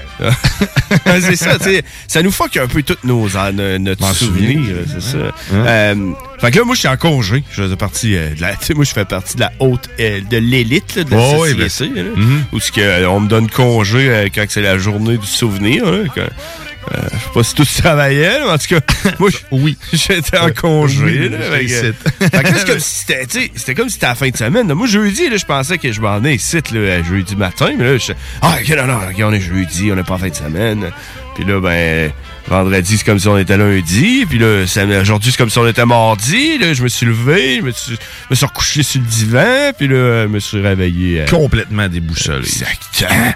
C'est ça, tu sais. Ça nous fuck un peu toutes nos euh, notre m'en souvenir, souvenir c'est ouais. ça. Hein? Euh, fait que là, moi, je suis en congé. Je faisais partie euh, de la... Tu sais, moi, je fais partie de la haute... Euh, de l'élite, là, de la oh, C C C. Ouais, ben... mm-hmm. Où c'est qu'on euh, me donne congé euh, quand c'est la journée du souvenir, là, quand... Euh, je sais pas si tous travaillaient, mais en tout cas, moi, oui. J'étais en congé. Là, fait que, fait que là, c'est comme si c'était, tu sais, c'était comme si c'était la fin de semaine. Là. Moi, jeudi, là, je pensais que je m'en venais ici, là, jeudi matin, mais là, je ah, ok, non, non, okay, on est jeudi, on n'est pas en fin de semaine. Puis là, ben, vendredi, c'est comme si on était lundi. Puis là, aujourd'hui, c'est comme si on était mardi. Là, je me suis levé, je me suis, me suis recouché sur le divan, puis là, je me suis réveillé. Euh, Complètement déboussolé. Exactement.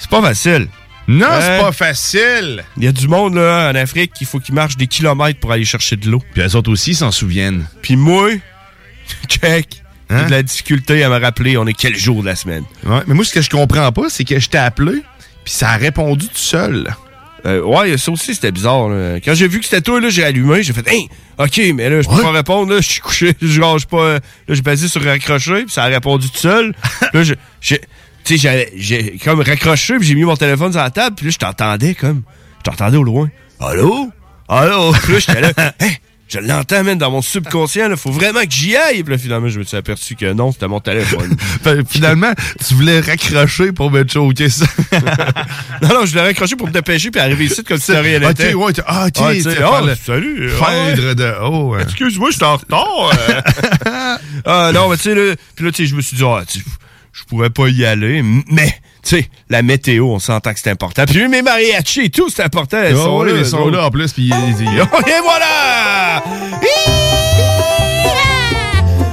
C'est pas facile. Non, euh, c'est pas facile. Il y a du monde là en Afrique qu'il faut qu'ils marchent des kilomètres pour aller chercher de l'eau. Puis les autres aussi s'en souviennent. Puis moi, check, hein? J'ai de la difficulté à me rappeler on est quel jour de la semaine. Ouais, mais moi, ce que je comprends pas, c'est que je t'ai appelé, puis ça a répondu tout seul. Euh, ouais, ça aussi, c'était bizarre. Là. Quand j'ai vu que c'était toi, là, j'ai allumé, j'ai fait hey, « OK, mais là, je peux ouais. pas répondre, là, je suis couché, je range pas. » Là, j'ai passé sur raccrocher, puis ça a répondu tout seul. Là, je... j'ai... Tu sais, j'ai comme raccroché, puis j'ai mis mon téléphone sur la table, puis là, je t'entendais comme. Je t'entendais au loin. Allô? Allô? Puis là, j'étais là. Hey, je l'entends, même dans mon subconscient, là. Faut vraiment que j'y aille. Puis là, finalement, je me suis aperçu que non, c'était mon téléphone. Finalement, tu voulais raccrocher pour me choquer ça. Non, non, je voulais raccrocher pour me dépêcher, puis arriver ici comme si ça rien n'était. Ok, ouais, t'es, ah, ok, ah, t'es, t'es, oh, le... salut. Feindre ouais. de. Oh, hein. Excuse-moi, je suis en retard. Ah, non, mais tu sais, là. Puis là, tu sais, je me suis dit, ah, tu je pouvais pas y aller, mais, tu sais, la météo, on s'entend que c'est important. Puis mes mariachis et tout, c'est important. Ils oh, sont, oui, là, ils sont là en plus, puis ils disent... Et voilà!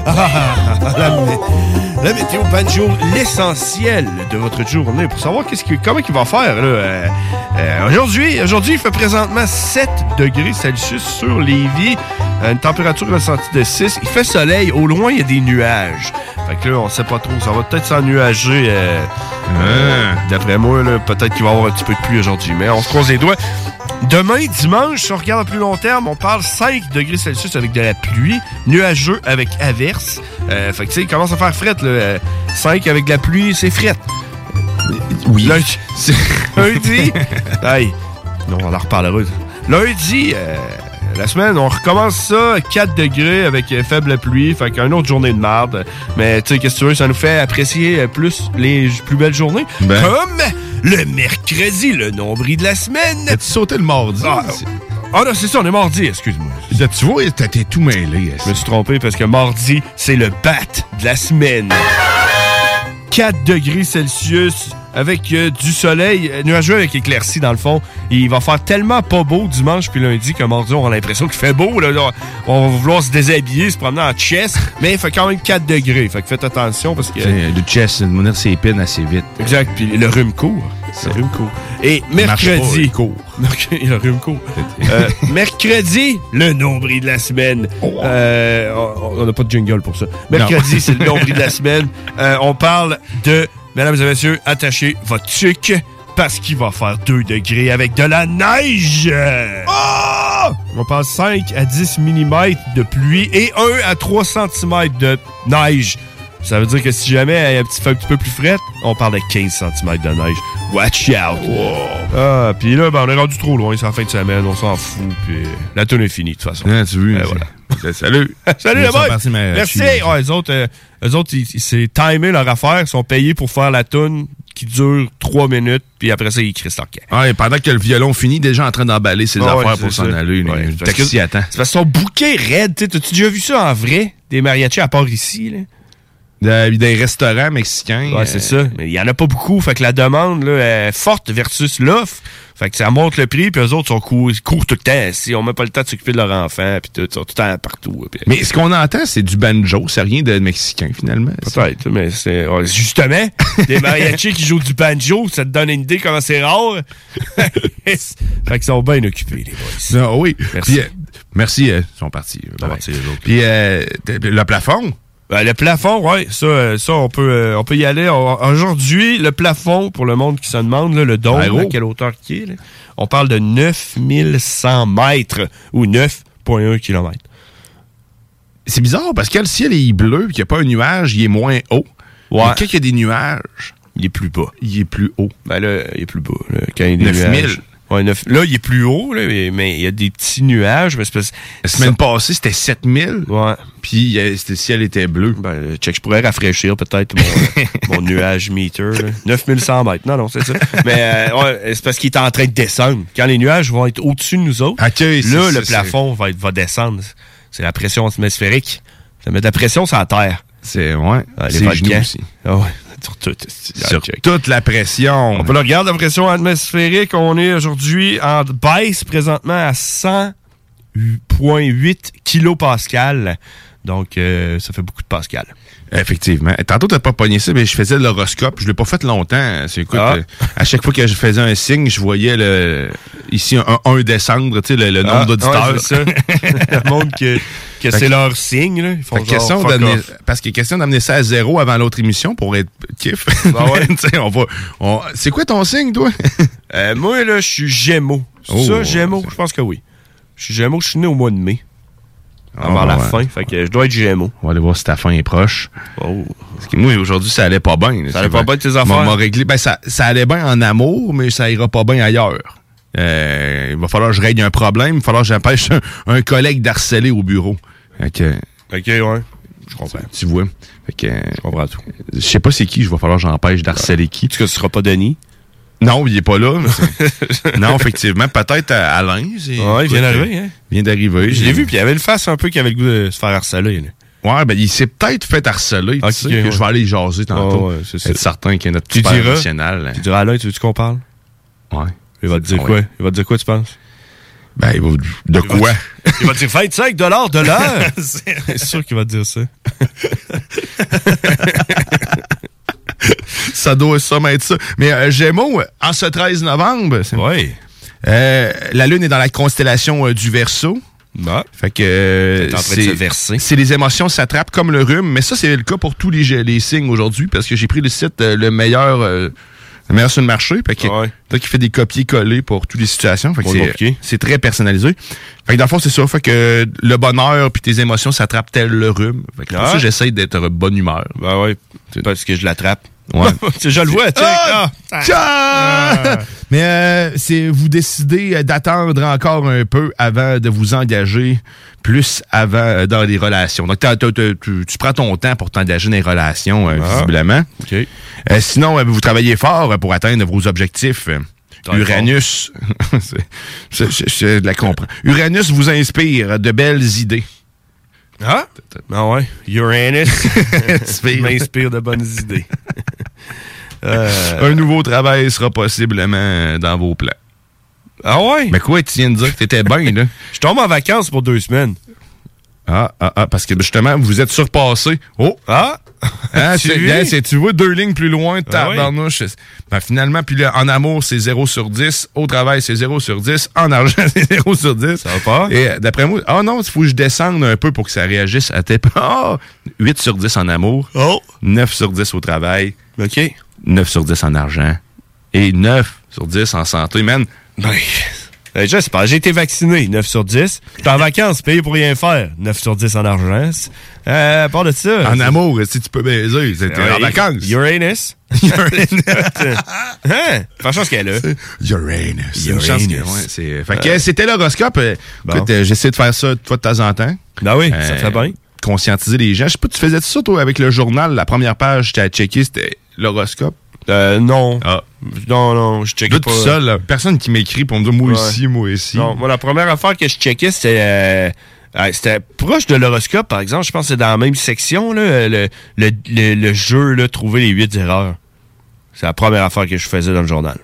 Ah, la, la météo banjo, l'essentiel de votre journée, pour savoir qu'est-ce que, comment il va faire. Là, euh, euh, aujourd'hui, aujourd'hui, il fait présentement sept degrés Celsius sur Lévis, une température ressentie de six. Il fait soleil, au loin, il y a des nuages. Fait que là, on sait pas trop, ça va peut-être s'ennuager. Euh, ah. euh, d'après moi, là, peut-être qu'il va y avoir un petit peu de pluie aujourd'hui, mais on se croise les doigts. Demain, dimanche, si on regarde à plus long terme, on parle cinq degrés Celsius avec de la pluie, nuageux avec averse. Euh, fait que, tu sais, il commence à faire frette, là. Euh, cinq avec de la pluie, c'est frette. Oui. Lundi. Lundi. Aïe. Non, on en reparlera. Lundi, euh, la semaine, on recommence ça à quatre degrés avec euh, faible pluie. Fait qu'une autre journée de marde. Mais, tu sais, qu'est-ce que tu veux, ça nous fait apprécier euh, plus les plus belles journées. Ben. Comme... le mercredi, le nombril de la semaine. T'as-tu sauté le mardi? Ah, ah non, c'est ça, on est mardi, excuse-moi. Là, tu vois, t'as, t'es tout mêlé. Je me suis trompé parce que mardi, c'est le bat de la semaine. quatre degrés Celsius avec euh, du soleil, euh, nuageux avec éclaircie dans le fond. Il va faire tellement pas beau dimanche puis lundi que mardi, on a l'impression qu'il fait beau. Là, là, on va vouloir se déshabiller, se promener en chess, mais il fait quand même quatre degrés. Fait que faites attention parce que... Euh, le chess, le monnaie s'épine assez vite. Exact, puis le rhume court. Le rhume court. Et mercredi... Pas, le rhume court. euh, mercredi, le nombril de la semaine. Oh. Euh, on n'a pas de jingle pour ça. Mercredi, c'est le nombril de la semaine. Euh, on parle de... Mesdames et messieurs, attachez votre tuque parce qu'il va faire deux degrés avec de la neige. Oh! On passe cinq à dix millimètres de pluie et un à trois centimètres de neige. Ça veut dire que si jamais elle fait un petit peu plus frette, on parle de quinze centimètres de neige. Watch out! Wow. Ah, puis là, ben, on est rendu trop loin, c'est en fin de semaine, on s'en fout. Puis la tournée est finie, de toute façon. Ah, tu veux, voilà. Salut! Salut les boys! Merci! Ouais, eux autres, euh, eux autres ils, ils, c'est timé leur affaire. Ils sont payés pour faire la toune qui dure trois minutes, puis après ça, ils crient leur camp. Ah, et pendant que le violon finit, déjà en train d'emballer ses ah, affaires ouais, pour s'en ça. Aller. Ouais, le taxi attend. C'est parce que son bouquet est raide. T'as-tu déjà vu ça en vrai? Des mariachis à part ici, là? De, des restaurants mexicains. Ouais, c'est euh, ça. Mais il y en a pas beaucoup. Fait que la demande là, est forte versus l'offre. Fait que ça monte le prix, puis eux autres, sont courent, courent tout le temps. Si on n'a pas le temps de s'occuper de leur enfant, puis tout, tout le temps partout. Pis... Mais ce qu'on entend, c'est du banjo. C'est rien de mexicain, finalement. Peut-être, ça. Mais c'est. Ouais, justement, des mariachis qui jouent du banjo, ça te donne une idée comment c'est rare. Fait qu'ils sont bien occupés, les boys. Non, oui. Merci. Pis, euh, merci, euh, ils sont partis. Puis euh, le plafond. Ben, le plafond, ouais, ça, ça on peut euh, on peut y aller. On, aujourd'hui, le plafond, pour le monde qui se demande, là, le dôme, ben, à quelle hauteur qu'il est, là, on parle de neuf mille cent mètres ou neuf virgule un kilomètres. C'est bizarre, parce que le ciel est bleu, qu'il n'y a pas un nuage, il est moins haut. Ouais. Mais quand il y a des nuages... Il est plus bas. Il est plus haut. Ben là, il est plus bas. Là, quand il y a des nuages... Ouais, neuf... Là, il est plus haut, là, mais il y a des petits nuages. Parce que... La semaine ça... passée, c'était sept mille. Ouais. Puis euh, le ciel était bleu. Ben, check, je pourrais rafraîchir peut-être mon, mon nuage meter. Là. neuf mille cent mètres. Non, non, c'est ça. Mais euh, ouais, c'est parce qu'il est en train de descendre. Quand les nuages vont être au-dessus de nous autres, okay, là, ça, le ça, plafond va, être, va descendre. C'est la pression atmosphérique. Ça met de la pression sur la terre. C'est, ouais. Ah, les volcans aussi. Ah ouais. Sur, tout, sur toute la pression. On peut le regarder, la pression atmosphérique. On est aujourd'hui en baisse présentement à cent virgule huit kilopascales. Donc, euh, ça fait beaucoup de pascal. Effectivement. Tantôt, t'as pas pogné ça, mais je faisais l'horoscope. Je l'ai pas fait longtemps. C'est, écoute, ah. euh, à chaque fois que je faisais un signe, je voyais le ici un un décembre, tu sais, le, le nombre ah, d'auditeurs. Ouais, ça. Le monde que, que c'est que, leur signe. Là. Ils font genre, d'amener, parce qu'il est question d'amener ça à zéro avant l'autre émission pour être kiff. Ah ouais. on va, on, c'est quoi ton signe, toi? euh, moi, là, je suis Gémeaux. Oh, ça, Gémeaux? Je pense que oui. Je suis Gémeaux, je suis né au mois de mai. Avant oh, la ouais. fin, fait que je dois être Gémeaux. On va aller voir si ta fin est proche. Oh. Parce que moi, aujourd'hui, ça allait pas bien. Ça allait pas bien de tes affaires? M'a réglé. Ben, ça, ça allait bien en amour, mais ça ira pas bien ailleurs. Euh, il va falloir que je règle un problème, il va falloir que j'empêche un, un collègue d'harceler au bureau. OK. OK, ouais. Je comprends. Tu vois. Fait que, je comprends tout. Je sais pas c'est qui, il va falloir que j'empêche d'harceler ouais. qui. En tout cas, ce sera pas Denis. Non, il est pas là. Non, effectivement. Peut-être Alain. C'est... Ouais, il vient d'arriver. Hein? Il vient d'arriver. Je l'ai vu, puis il avait le face un peu qui avait le goût de se faire harceler. Là. Ouais, ben il s'est peut-être fait harceler. Okay, tu sais, ouais. que je vais aller jaser tantôt. Oh, ouais, c'est être certain qu'il y a notre super national. Tu diras Alain, tu veux qu'on parle? Ouais. Il va te dire ouais. quoi? Il va te dire quoi, tu penses? Ben, il va... De il quoi? Va te... Il va te dire, faites cinq dollars de l'heure! C'est sûr qu'il va te dire ça. Ça doit ça être ça. Mais euh, Gémeaux, en ce treize novembre, c'est oui. euh, la Lune est dans la constellation euh, du Verseau. Ah. Fait que euh, en train c'est, de se verser. C'est les émotions s'attrapent comme le rhume. Mais ça, c'est le cas pour tous les, les signes aujourd'hui parce que j'ai pris le site euh, le meilleur... Euh, Le meilleur sur le marché, fait que ouais. toi qui fait des copier-coller pour toutes les situations, fait que c'est, c'est très personnalisé. Fait que dans le fond, c'est ça, fait que le bonheur puis tes émotions s'attrapent tel le rhume. Fait que ah. pour ça, j'essaie d'être bonne humeur. Ben ouais, c'est parce que je l'attrape. Ouais. Je le vois, tu sais. Ah! Ah! Ah! Mais euh, c'est vous décidez d'attendre encore un peu avant de vous engager plus avant euh, dans les relations. Donc, t'as, t'as, t'as, tu, tu prends ton temps pour t'engager dans les relations, euh, ah. visiblement. Okay. Euh, sinon, euh, vous travaillez fort pour atteindre vos objectifs. Uranus, je, je, je la comprends. Uranus vous inspire de belles idées. Ah? Ah ouais. Uranus m'inspire de bonnes idées. Euh... Un nouveau travail sera possiblement dans vos plans. Ah ouais? Mais quoi, tu viens de dire que t'étais bien, là? Je tombe en vacances pour deux semaines. Ah, ah, ah, parce que justement, vous êtes surpassé. Oh! Ah! Ah tu, c'est, c'est, tu vois, deux lignes plus loin de ta barnouche. Ah oui. Ben finalement, puis là, en amour, c'est zéro sur dix. Au travail, c'est zéro sur dix. En argent, c'est zéro sur dix. Ça va pas? Et d'après moi, ah oh non, il faut que je descende un peu pour que ça réagisse à tes... Ah! Oh, huit sur dix en amour. Oh! neuf sur dix au travail. OK. neuf sur dix en argent. Et neuf sur dix en santé, man. Ben... Je sais pas, j'ai été vacciné, neuf sur dix. J'étais en vacances, payé pour rien faire, neuf sur dix en argent. Euh, à part de ça... En c'est... amour, si tu peux baiser, c'était ouais, en vacances. Uranus. Uranus. Hein? Pas chance qu'elle a. Uranus. Uranus. Que, ouais, c'est... Fait que, euh... c'était l'horoscope. Bon. Écoute, euh, j'essaie de faire ça de fois de temps en temps. Ben oui, euh, ça fait bien. Conscientiser les gens. Je sais pas, tu faisais ça, toi, avec le journal. La première page, tu as checké, c'était l'horoscope. Euh, non. Ah. Non, non, je checkais pas. Tout seul, là. Personne qui m'écrit pour me dire moi ouais. ici, moi ici. Non, moi, la première affaire que je checkais, c'était, euh, euh, c'était proche de l'horoscope, par exemple. Je pense que c'est dans la même section, là, le, le, le, le jeu, là, trouver les huit erreurs. C'est la première affaire que je faisais dans le journal.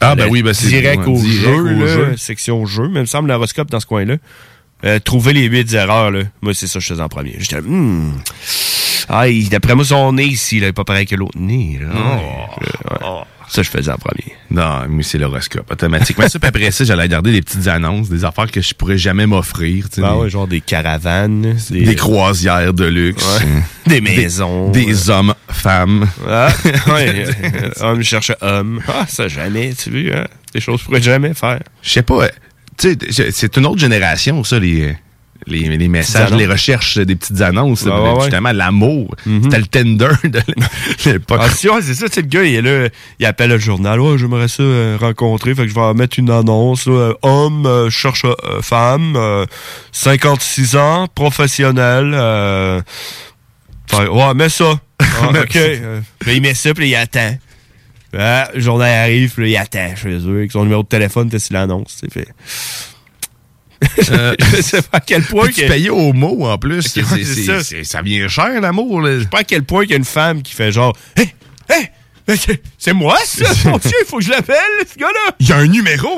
Ah, le, ben oui, ben c'est direct au direct jeu, au là, jeu. Section jeu. Mais il me semble l'horoscope dans ce coin-là. Euh, trouver les huit erreurs, là. Moi, c'est ça que je faisais en premier. J'étais, hum. Ah, d'après moi, son nez ici, là, est pas pareil que l'autre nez. Oh, ouais. oh. Ça, je faisais en premier. Non, mais c'est l'horoscope, automatiquement. Ça, puis après ça, j'allais regarder des petites annonces, des affaires que je pourrais jamais m'offrir. Ah ouais, genre des caravanes. Des, des croisières de luxe. Ouais. Des maisons. Des, des hommes, femmes. Ah, ouais, hommes cherchent hommes. Ah, ça, jamais, tu vois. Hein? Des choses que je pourrais jamais faire. Je sais pas, tu sais, c'est une autre génération, ça, les... les, les messages, les recherches des petites annonces. Ah, ouais, ouais. Justement, l'amour. Mm-hmm. C'était le Tinder de l'époque. Ah, si, ouais, c'est ça, c'est le gars, il est là, il appelle le journal. Ouais, j'aimerais ça euh, rencontrer, fait que je vais mettre une annonce. Là, homme, euh, cherche euh, femme, euh, cinquante-six ans, professionnel. Euh, ouais, mets ça. Ah, OK. Puis il met ça, puis il attend. Ah, le journal arrive, puis il attend chez eux. Avec son numéro de téléphone, t'as si l'annonce. C'est fait. euh, je sais pas à quel point que... tu payais au mot en plus, okay, c'est, c'est, ça. C'est, ça vient cher l'amour là. Je sais pas à quel point qu'il y a une femme qui fait genre hé hey, hé hey, c'est moi ça mon Dieu, il faut que je l'appelle ce gars-là, il y a un numéro.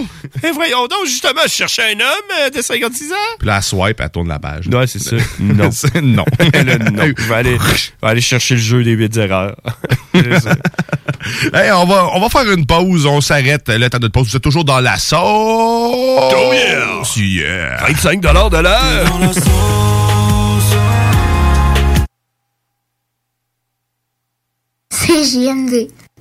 Et voyons donc, justement je cherchais un homme de cinquante-six ans, puis là elle swipe, elle tourne la page là. Ouais, c'est ça. Non. C'est, non. Là, non, je vais aller, je vais aller chercher le jeu des huit erreurs. Hey, on va, on va faire une pause, on s'arrête le temps de pause. Vous êtes toujours dans la sauce. Oh yeah! Yeah. vingt-cinq dollars de l'heure. Dans la sauce. C J M D.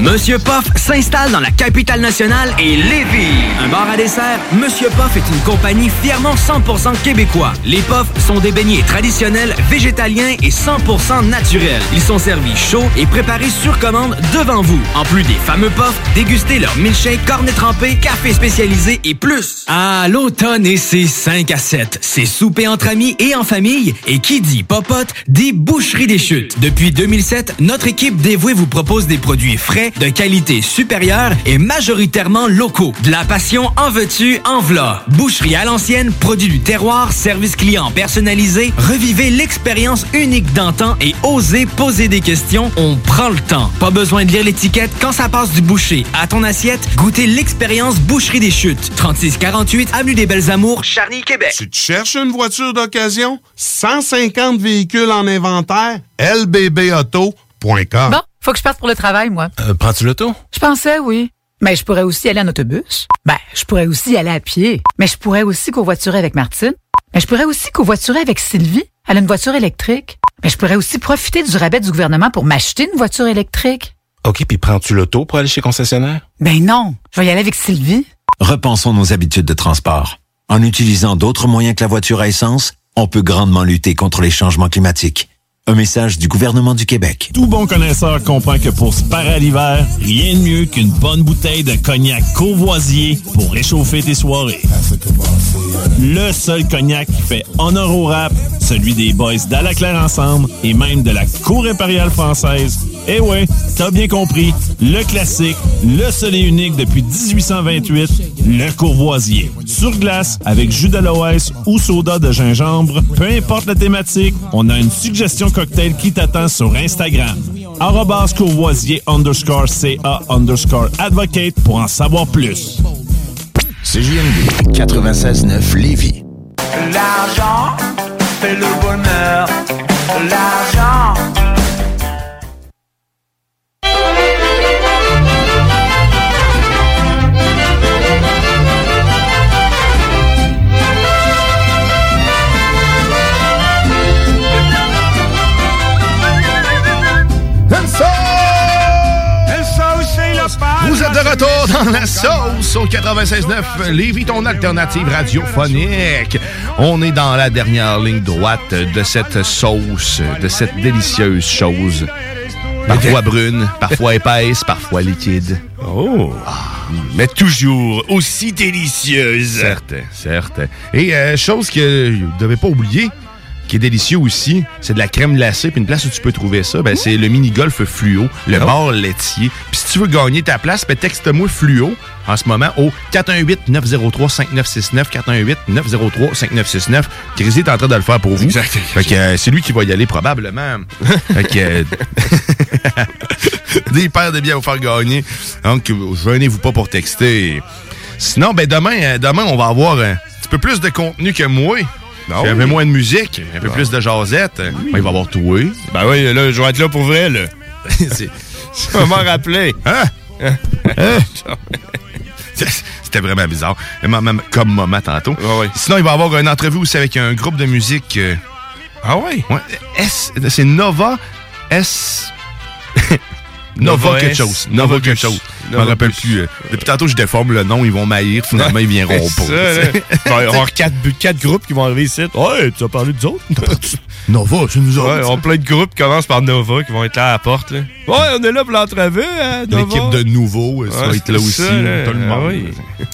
Monsieur Poff s'installe dans la capitale nationale et Lévis. Un bar à dessert, Monsieur Poff est une compagnie fièrement cent pour cent québécois. Les Poffs sont des beignets traditionnels, végétaliens et cent pour cent naturels. Ils sont servis chauds et préparés sur commande devant vous. En plus des fameux Poffs, dégustez leurs milkshakes, cornets trempés, cafés spécialisés et plus. Ah, l'automne et ses cinq à sept. C'est souper entre amis et en famille. Et qui dit popote, dit Boucherie des Chutes. Depuis deux mille sept, notre équipe dévouée vous propose des produits frais, de qualité supérieure et majoritairement locaux. De la passion en veux-tu, en v'là. Boucherie à l'ancienne, produits du terroir, service client personnalisé. Revivez l'expérience unique d'antan et osez poser des questions. On prend le temps. Pas besoin de lire l'étiquette quand ça passe du boucher à ton assiette. Goûtez l'expérience Boucherie des Chutes. trente-six quarante-huit Avenue des Belles Amours, Charny, Québec. Tu te cherches une voiture d'occasion? cent cinquante véhicules en inventaire? L B B auto point com. Bon. Faut que je parte pour le travail, moi. Euh, prends-tu l'auto? Je pensais, oui. Mais je pourrais aussi aller en autobus. Ben, je pourrais aussi aller à pied. Mais je pourrais aussi covoiturer avec Martine. Mais je pourrais aussi covoiturer avec Sylvie. Elle a une voiture électrique. Mais je pourrais aussi profiter du rabais du gouvernement pour m'acheter une voiture électrique. OK, puis prends-tu l'auto pour aller chez concessionnaire? Ben non, je vais y aller avec Sylvie. Repensons nos habitudes de transport. En utilisant d'autres moyens que la voiture à essence, on peut grandement lutter contre les changements climatiques. Un message du gouvernement du Québec. Tout bon connaisseur comprend que pour se parer à l'hiver, rien de mieux qu'une bonne bouteille de cognac Courvoisier pour réchauffer tes soirées. Le seul cognac qui fait honneur au rap, celui des boys d'À la Claire Ensemble et même de la Cour impériale française. Eh ouais, t'as bien compris, le classique, le seul et unique depuis dix-huit cent vingt-huit, le Courvoisier. Sur glace, avec jus d'aloès ou soda de gingembre, peu importe la thématique, on a une suggestion cocktail qui t'attend sur Instagram. Arrobas Courvoisier underscore C A underscore advocate pour en savoir plus. C J M D quatre-vingt-seize neuf Lévis. L'argent fait le bonheur. L'argent. Vous êtes de retour dans la sauce au quatre-vingt-seize neuf Lévis, ton alternative radiophonique. On est dans la dernière ligne droite de cette sauce, de cette délicieuse chose. Parfois brune, parfois épaisse, parfois liquide. Oh! Ah, mais toujours aussi délicieuse. Certes, certes. Et euh, chose que vous ne devez pas oublier, qui est délicieux aussi, c'est de la crème glacée. Puis une place où tu peux trouver ça, ben, c'est le mini-golf fluo, le bar laitier. Puis si tu veux gagner ta place, ben, texte-moi fluo en ce moment au quatre un huit neuf zéro trois cinq neuf six neuf, quatre un huit neuf zéro trois cinq neuf six neuf. Grizzly est en train de le faire pour vous. Exact. Fait que euh, c'est lui qui va y aller probablement. Fait que euh, des paires de billets à vous faire gagner. Donc, gênez-vous pas pour texter. Sinon, ben demain, euh, demain on va avoir un petit peu plus de contenu que moi. Non, oui. Un peu moins de musique, un peu ah. plus de jasette. Oui. Ben, il va avoir tout. Ben oui, là, je vais être là pour vrai, là. C'est... Je vais m'en rappeler. Hein? Hein? C'était vraiment bizarre. Comme maman tantôt. Ouais, ouais. Sinon, il va y avoir une entrevue aussi avec un groupe de musique. Euh... Ah oui? Ouais. S... C'est Nova S. Nova, Nova quelque chose. Nova, Nova quelque chose. Je me rappelle plus. Euh, Depuis tantôt, je déforme le nom. Ils vont maïr. Finalement, ils viendront pas. Il va y avoir quatre, quatre groupes qui vont arriver ici. Ouais, tu as parlé des autres? Nova, c'est nous autres. Ouais, on plein de groupes qui commencent par Nova, qui vont être là à la porte. Là. Ouais, on est là pour l'entrevue. Hein, l'équipe de nouveaux, ça ouais, va être là aussi. Ça, là. Tout le monde. Ah, oui.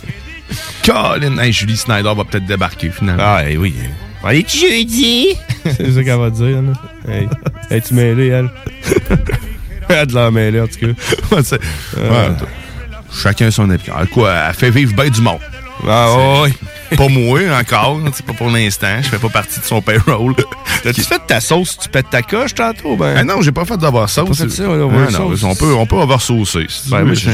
Colin, hey, Julie Snyder va peut-être débarquer finalement. Ah oui. Allez, jeudi. C'est ça qu'elle va dire. Là. Hey. Hey, tu mêlée, elle. Elle a de la mêlée, en tout cas. ouais, euh... ouais, chacun son épique. Quoi, elle fait vivre bien du monde. Ah ouais, ouais. Pas moi, encore. C'est pas pour l'instant. Je fais pas partie de son payroll. T'as-tu fait ta sauce, tu pètes ta coche tantôt? Ben... Ah non, j'ai pas fait d'avoir sauce. Pas fait ça, on, ah, non, on peut, on peut avoir saucé. Si ben, moi, je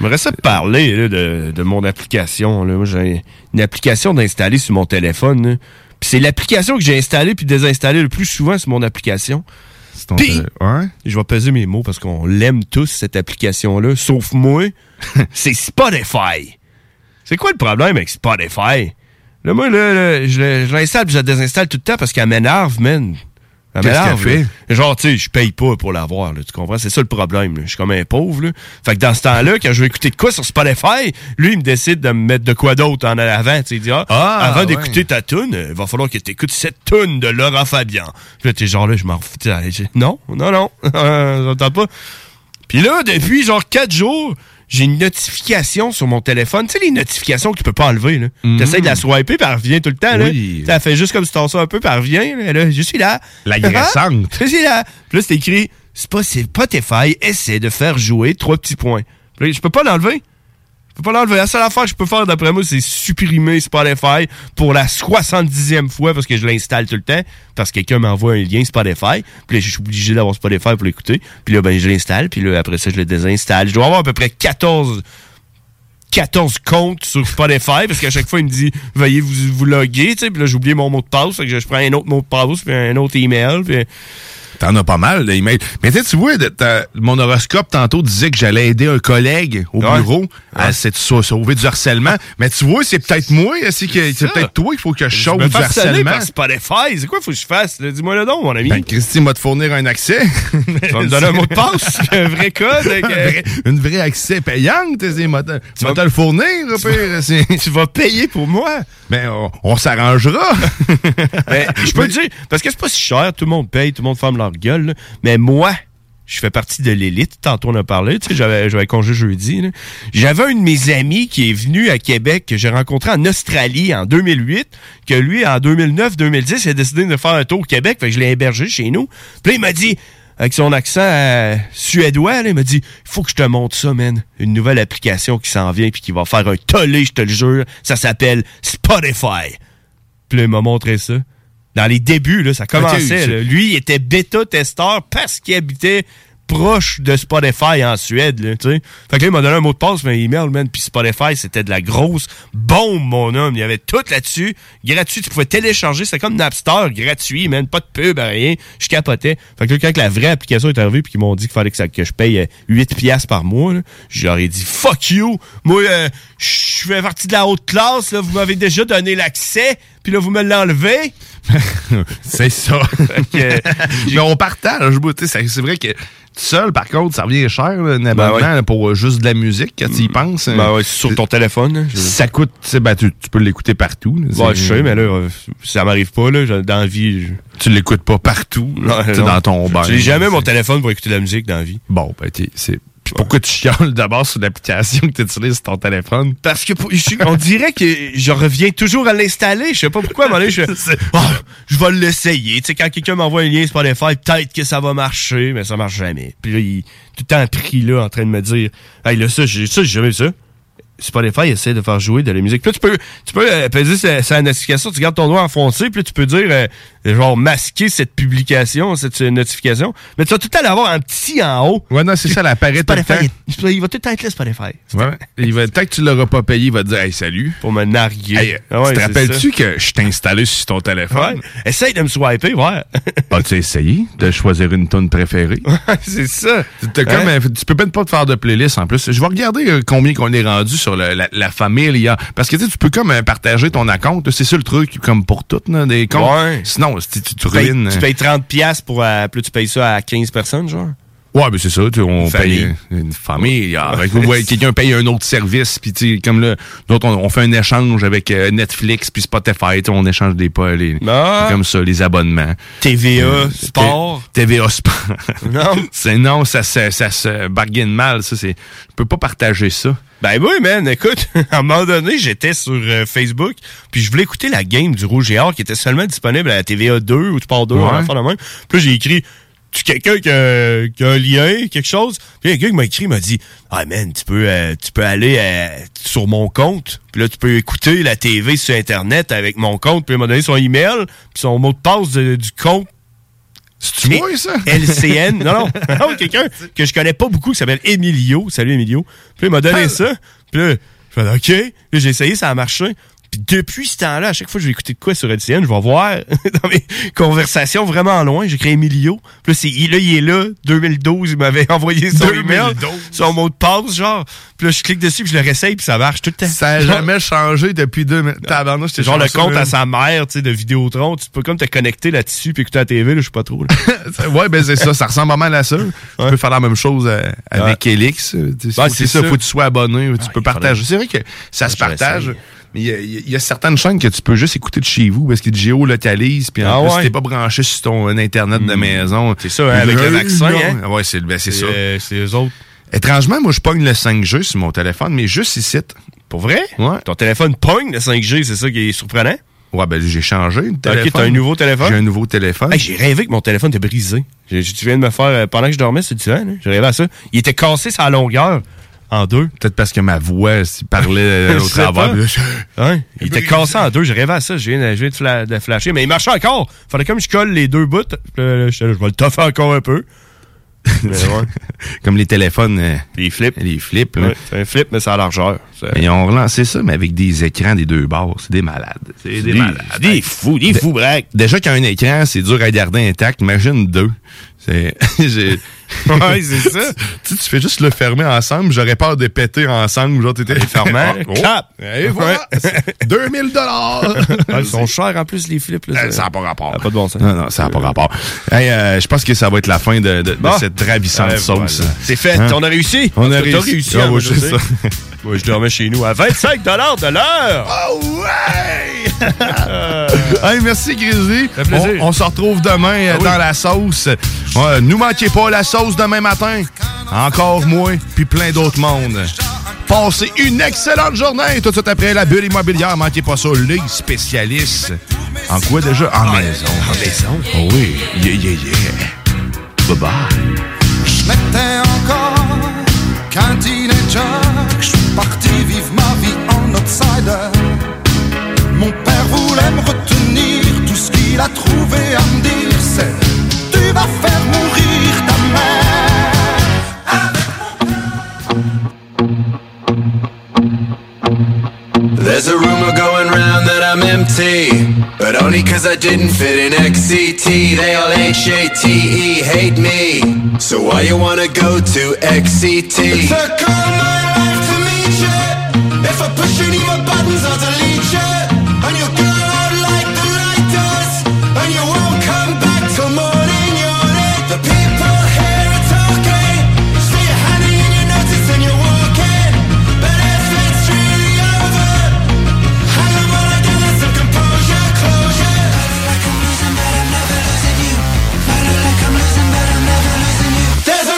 me restais parler là, de, de mon application. Là. Moi, j'ai une application d'installer sur mon téléphone. Là. Puis c'est l'application que j'ai installée puis désinstallée le plus souvent sur mon application. Pis, ouais. Je vais peser mes mots parce qu'on l'aime tous, cette application-là, sauf moi, c'est Spotify. C'est quoi le problème avec Spotify? Là, moi, là, là je, je l'installe et je la désinstalle tout le temps parce qu'elle m'énerve, man. Elle Qu'est-ce m'énerve, qu'elle fait? Genre, tu sais, je paye pas pour l'avoir, là, tu comprends? C'est ça le problème, là. Je suis comme un pauvre, là. Fait que dans ce temps-là, quand je vais écouter de quoi sur Spotify, lui, il me décide de me mettre de quoi d'autre en avant. Tu sais, il dit, ah, ah avant ouais. d'écouter ta toune, il va falloir que t'écoutes cette toune de Laurent Fabian. Puis là, t'es genre là, je m'en refais. Non, non, non, j'entends pas. Puis là, depuis genre quatre jours, j'ai une notification sur mon téléphone. Tu sais, les notifications que tu peux pas enlever, là. Mmh. T'essayes de la swiper, puis elle revient tout le temps, là. Oui. Elle fait juste comme si t'en sors un peu, puis elle revient, là. Je suis là. L'agressante. Je suis là. Puis là, c'est écrit Spotify essaie de faire jouer trois petits points. Puis là, je peux pas l'enlever. Je peux pas l'enlever. La seule affaire que je peux faire, d'après moi, c'est supprimer Spotify pour la soixante-dixième fois parce que je l'installe tout le temps, parce que quelqu'un m'envoie un lien Spotify, puis là, je suis obligé d'avoir Spotify pour l'écouter, puis là, ben, je l'installe, puis là, après ça, je le désinstalle. Je dois avoir à peu près quatorze comptes sur Spotify, parce qu'à chaque fois, il me dit « Veuillez vous, vous loguer », tu sais, puis là, j'ai oublié mon mot de passe, fait que je prends un autre mot de passe, puis un autre email, puis... T'en as pas mal, les emails. Mais tu vois, mon horoscope, tantôt, disait que j'allais aider un collègue au ouais. bureau à ouais. se sauver du harcèlement. Mais tu vois, c'est peut-être moi, c'est, que, c'est peut-être toi qu'il faut que je sauve du harcèlement. Par Spotify. C'est quoi qu'il faut que je fasse? Là? Dis-moi le don, mon ami. Ben, Christy m'a te fournir un accès. Tu vas me donner un mot de passe, un vrai code. Avec, euh... Une vraie accès payante. Tu vas te le fournir, au pire. Tu vas payer pour moi. Mais on, on s'arrangera. Mais, je peux Mais... te dire, parce que c'est pas si cher, tout le monde paye, tout le monde ferme leur gueule, là. Mais moi, je fais partie de l'élite. Tantôt, on a parlé. Tu sais, j'avais, j'avais congé jeudi. Là. J'avais un de mes amis qui est venu à Québec, que j'ai rencontré en Australie en deux mille huit, que lui, en deux mille neuf deux mille dix, il a décidé de faire un tour au Québec. Fait que je l'ai hébergé chez nous. Puis là, il m'a dit, avec son accent euh, suédois, là, il m'a dit, il faut que je te montre ça, man. Une nouvelle application qui s'en vient puis qui va faire un tollé, je te le jure. Ça s'appelle Spotify. Puis là, il m'a montré ça. Dans les débuts, là, ça commençait. Okay, là. Lui, il était bêta-testeur parce qu'il habitait proche de Spotify en Suède. Là, fait que là, il m'a donné un mot de passe, mais email, man. Puis Spotify, c'était de la grosse bombe, mon homme. Il y avait tout là-dessus. Gratuit, tu pouvais télécharger. C'était comme Napster, gratuit, man. Pas de pub, rien. Je capotais. Fait que là, quand la vraie application est arrivée, puis qu'ils m'ont dit qu'il fallait que, ça, que je paye huit dollars par mois, là, j'aurais dit « Fuck you! Moi, euh, je fais partie de la haute classe. Là, vous m'avez déjà donné l'accès. » Puis là, vous me l'enlevez. C'est ça. Okay. Mais on partage. C'est vrai que seul, par contre, ça revient cher, un abonnement ben ouais. pour juste de la musique, quand tu y penses. Ben ouais, sur ton téléphone. Je... Ça coûte, ben, tu, tu peux l'écouter partout. Là, ouais, je sais, mais là, ça m'arrive pas. Là, dans la vie... Je... Tu l'écoutes pas partout, non, non. dans ton bain. J'ai jamais c'est... mon téléphone pour écouter de la musique dans la vie. Bon, ben, t'es, c'est... Puis pourquoi tu chiales d'abord sur l'application que tu utilises sur ton téléphone? Parce que on dirait que je reviens toujours à l'installer. Je sais pas pourquoi, mais je oh, je vais l'essayer. Tu sais, quand quelqu'un m'envoie un lien Spotify, peut-être que ça va marcher, mais ça marche jamais. Puis là, il est tout le temps pris là en train de me dire hey là, ça, j'ai ça, j'ai jamais vu ça. Spotify essaie de faire jouer de la musique. Puis là, tu peux, tu peux euh, peser sa, sa notification, tu gardes ton doigt enfoncé, puis là, tu peux dire, euh, genre, masquer cette publication, cette euh, notification. Mais tu vas tout le temps l'avoir en petit en haut. Ouais, non, c'est tu, ça, l'apparaît tout le temps. Il, il va tout le temps être là, Spotify. Ouais. Il va, tant que tu l'auras pas payé, il va te dire, hey, salut. Pour me narguer. Hey, ah ouais, tu te rappelles-tu ça. Que je t'ai installé sur ton téléphone? Ouais. Essaye de me swiper, ouais. As-tu essayé de choisir une tune préférée? Ouais, c'est ça. Ouais. Comme, euh, tu peux même pas te faire de playlist en plus. Je vais regarder combien qu'on est rendu sur le, la, la famille. Parce que tu peux comme partager ton compte. C'est ça le truc, comme pour toutes, des comptes. Ouais. Sinon, tu, tu, tu ruines. Tu payes trente dollars pour. Euh, plus tu payes ça à quinze personnes, genre? Ouais, mais c'est ça. On famille. Paye une famille. Avec, ouais, quelqu'un paye un autre service. Puis, comme là, d'autres, on, on fait un échange avec euh, Netflix puis Spotify. On échange des pas. Les, ah. Comme ça, les abonnements. T V A, euh, Sport. T- TVA, Sport. Non. C'est, non, ça, ça, ça se bargaine mal. Ça, c'est, je peux pas partager ça. Ben oui, man, écoute, à un moment donné, j'étais sur euh, Facebook, puis je voulais écouter la game du Rouge et Or qui était seulement disponible à la T V A deux ou Sport deux, ouais. En fait, la même. Puis là, j'ai écrit, tu quelqu'un qui a, qui a un lien, quelque chose? Puis là, quelqu'un qui m'a écrit, m'a dit, ah man, tu peux, euh, tu peux aller euh, sur mon compte, puis là, tu peux écouter la T V sur Internet avec mon compte, puis il m'a donné son email, puis son mot de passe de, du compte. C'est-tu moi, ça? L C N. Non, non. Non, quelqu'un que je connais pas beaucoup qui s'appelle Emilio. Salut, Emilio. Puis il m'a donné ah, ça. Puis là, je me suis dit, OK. Puis j'ai essayé, ça a marché. Puis depuis ce temps-là, à chaque fois que je vais écouter de quoi sur L C N, je vais voir dans mes conversations vraiment loin. J'écris Emilio. Puis là, c'est, là, il est là. deux mille douze, il m'avait envoyé son email, son mot de passe, genre. Puis là, je clique dessus, puis je le réessaye, puis ça marche tout le temps. Ça n'a jamais changé depuis deux mille. Tabarnouche, c'est genre le compte à sa mère, tu sais, de Vidéotron. Tu peux comme te connecter là-dessus, puis écouter la T V, là, je sais pas trop. Ouais, ben c'est ça. Ça ressemble pas mal à ça. Tu peux faire la même chose avec Helix. C'est ça, faut que tu sois abonné. Tu peux partager. C'est vrai que ça se partage. Mais il y, y a certaines chaînes que tu peux juste écouter de chez vous parce qu'ils géolocalisent. Puis en ah plus, ouais. T'es pas branché sur ton Internet mmh. de maison. C'est ça, hein, avec le vaccin. Hein? Ah ouais, c'est, ben, c'est, c'est ça. Euh, c'est eux autres. Étrangement, moi, je pogne le cinq G sur mon téléphone, mais juste ici. Pour vrai? Ouais. Ton téléphone pogne le cinq G, c'est ça qui est surprenant? Ouais, ben j'ai changé de téléphone. OK, t'as un nouveau téléphone? J'ai un nouveau téléphone. Hey, j'ai rêvé que mon téléphone était brisé. Je, je, tu viens de me faire... Euh, pendant que je dormais, c'est du hein, j'ai rêvé à ça. Il était cassé sur la longueur. En deux. Peut-être parce que ma voix s'y parlait au travers. Hein? Il était cassé en deux. Je rêvais à ça. Je viens, je viens de, fla- de flasher. Mais il marchait encore. Fallait comme je colle les deux bouts. Euh, je, je vais le toffer encore un peu. Mais ouais. Comme les téléphones. Euh, les flips. Les flips. Ouais, c'est un flip, mais c'est à largeur. C'est... Mais ils ont relancé ça, mais avec des écrans des deux bords. C'est des malades. C'est des, des malades. Des hey, fous. Des fous braques. Déjà qu'un écran, c'est dur à garder intact. Imagine deux. C'est... J'ai... Ouais, c'est ça. Tu, tu fais juste le fermer ensemble. J'aurais peur de péter ensemble. Genre, t'étais fermant. Oh, oh. Et voilà. deux mille dollars. Ils sont chers en plus, les flips. Là, ça n'a pas rapport. Ça n'a pas de bon sens. Non, non, ça n'a pas rapport. Hey, euh, je pense que ça va être la fin de, de, bon. de cette ravissante ouais, sauce. Voilà. C'est fait. Hein? On a réussi. On a réussi. réussi ah, moi, je, ça. Moi, je dormais chez nous à vingt-cinq dollars de l'heure. Oh, ouais! Hey, merci, Grizzly. On, on se retrouve demain ah, oui. dans la sauce. Ouais, nous manquez pas la sauce demain matin. Encore moi, puis plein d'autres mondes. Passez une excellente journée. Tout de suite après la bulle immobilière. Manquez pas ça, les spécialistes. En quoi déjà? En maison. En maison? Oh oui. Yeah, yeah, yeah. Bye-bye. Je m'étais encore cantine et Jack. Je suis parti vivre ma vie en outsider. Mon père voulait me retenir. Tout ce qu'il a trouvé à me dire, c'est... Tu vas faire mourir ta mère avec mon... There's a rumor going round that I'm empty, but only cause I didn't fit in X C T. They all H A T E hate me, so why you wanna go to X C T? It's a call my life to meet you. If I push any more buttons I'll delete you. And you'll go out like the light does, and you won't come back till morning. Better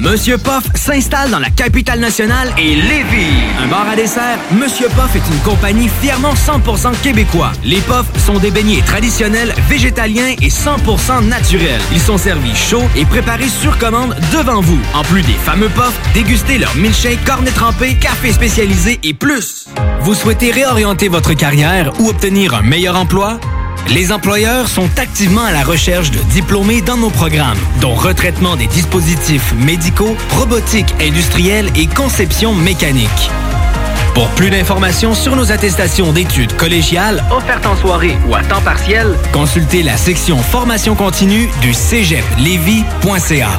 Monsieur Poff s'installe dans la capitale nationale et Lévis. Un bar à dessert, Monsieur Poff est une compagnie fièrement cent pour cent québécois. Les Poffs sont des beignets traditionnels, végétaliens et cent pour cent naturels. Ils sont servis chauds et préparés sur commande devant vous. En plus des fameux Poffs, dégustez leurs milkshakes, cornets trempés, cafés spécialisés et plus. Vous souhaitez réorienter votre carrière ou obtenir un meilleur emploi? Les employeurs sont activement à la recherche de diplômés dans nos programmes, dont retraitement des dispositifs médicaux, robotique industrielle et conception mécanique. Pour plus d'informations sur nos attestations d'études collégiales, offertes en soirée ou à temps partiel, consultez la section formation continue du cégep lévis point c a.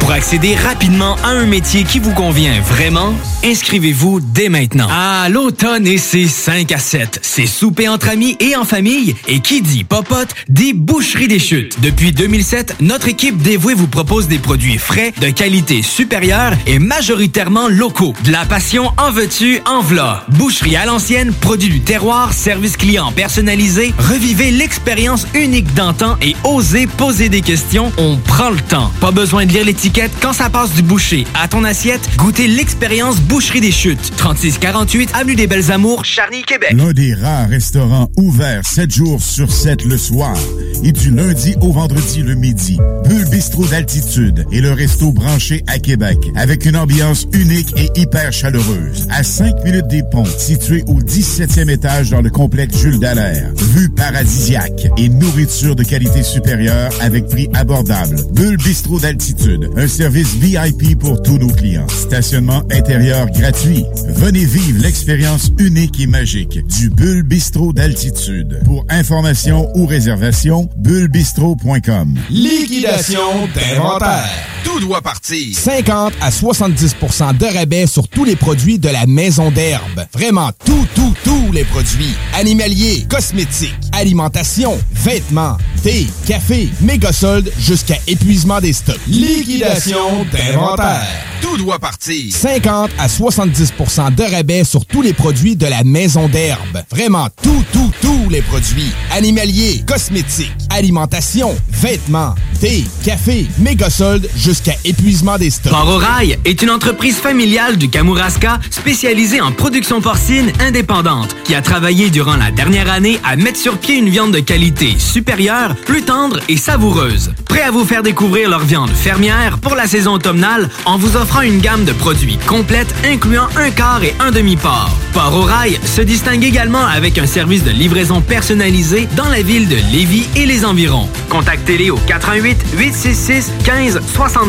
Pour accéder rapidement à un métier qui vous convient vraiment, inscrivez-vous dès maintenant. Ah, l'automne et ses cinq à sept, c'est souper entre amis et en famille, et qui dit popote, dit Boucherie des Chutes. Depuis deux mille sept, notre équipe dévouée vous propose des produits frais, de qualité supérieure et majoritairement locaux. De la passion en veux-tu, en v'là. Boucherie à l'ancienne, produits du terroir, service client personnalisé, revivez l'expérience unique d'antan et osez poser des questions, on prend le temps. Pas besoin de lire l'étiquette. Quand ça passe du boucher à ton assiette, goûtez l'expérience Boucherie des Chutes. trente-six quarante-huit Avenue des Belles Amours, Charny, Québec. L'un des rares restaurants ouverts sept jours sur sept le soir et du lundi au vendredi le midi. Bull Bistro d'Altitude est le resto branché à Québec avec une ambiance unique et hyper chaleureuse. À cinq minutes des ponts, situé au dix-septième étage dans le complexe Jules Dallaire. Vue paradisiaque et nourriture de qualité supérieure avec prix abordable. Bull Bistro d'Altitude, un service V I P pour tous nos clients. Stationnement intérieur gratuit. Venez vivre l'expérience unique et magique du Bull Bistro d'Altitude. Pour information ou réservation, bull bistro point com. Liquidation d'inventaire. Tout doit partir. cinquante à soixante-dix pour cent de rabais sur tous les produits de la Maison d'herbe. Vraiment tout, tout, tous les produits. Animaliers, cosmétiques, alimentation, vêtements, thé, café, méga soldes jusqu'à épuisement des stocks. Liquidation d'inventaire. Tout doit partir. cinquante à soixante-dix pour cent de rabais sur tous les produits de la Maison d'herbe. Vraiment tout, tout, tous les produits. Animaliers, cosmétiques, alimentation, vêtements, thé, café, méga soldes jusqu'à épuisement des stocks. Port au Rail est une entreprise familiale du Kamouraska spécialisée en production porcine indépendante qui a travaillé durant la dernière année à mettre sur pied une viande de qualité supérieure, plus tendre et savoureuse. Prêt à vous faire découvrir leur viande fermière pour la saison automnale, en vous offrant une gamme de produits complète incluant un quart et un demi-part. Port au Rail se distingue également avec un service de livraison personnalisé dans la ville de Lévis et les environs. Contactez-les au quatre un huit, huit six six, un cinq sept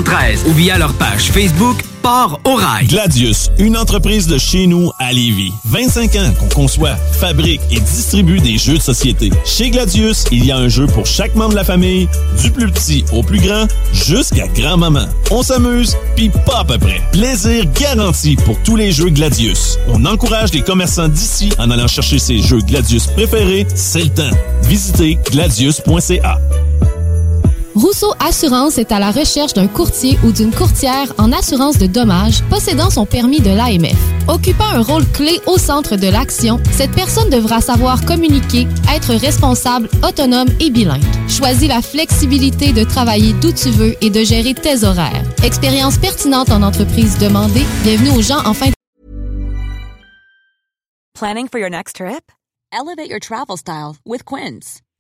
trois ou via leur page Facebook Port au Rail. Gladius, une entreprise de chez nous à Lévis. vingt-cinq ans qu'on conçoit, fabrique et distribue des jeux de société. Chez Gladius, il y a un jeu pour chaque membre de la famille, du plus petit au plus grand, jusqu'à grand-maman. On s'amuse, puis pas à peu près. Plaisir garanti pour tous les jeux Gladius. On encourage les commerçants d'ici en allant chercher ses jeux Gladius préférés, c'est le temps. Visitez gladius point c a. Rousseau Assurance est à la recherche d'un courtier ou d'une courtière en assurance de dommages possédant son permis de l'A M F. Occupant un rôle clé au centre de l'action, cette personne devra savoir communiquer, être responsable, autonome et bilingue. Choisis la flexibilité de travailler d'où tu veux et de gérer tes horaires. Expérience pertinente en entreprise demandée. Bienvenue aux gens en fin de... Planning for your next trip? Elevate your travel style with Quince.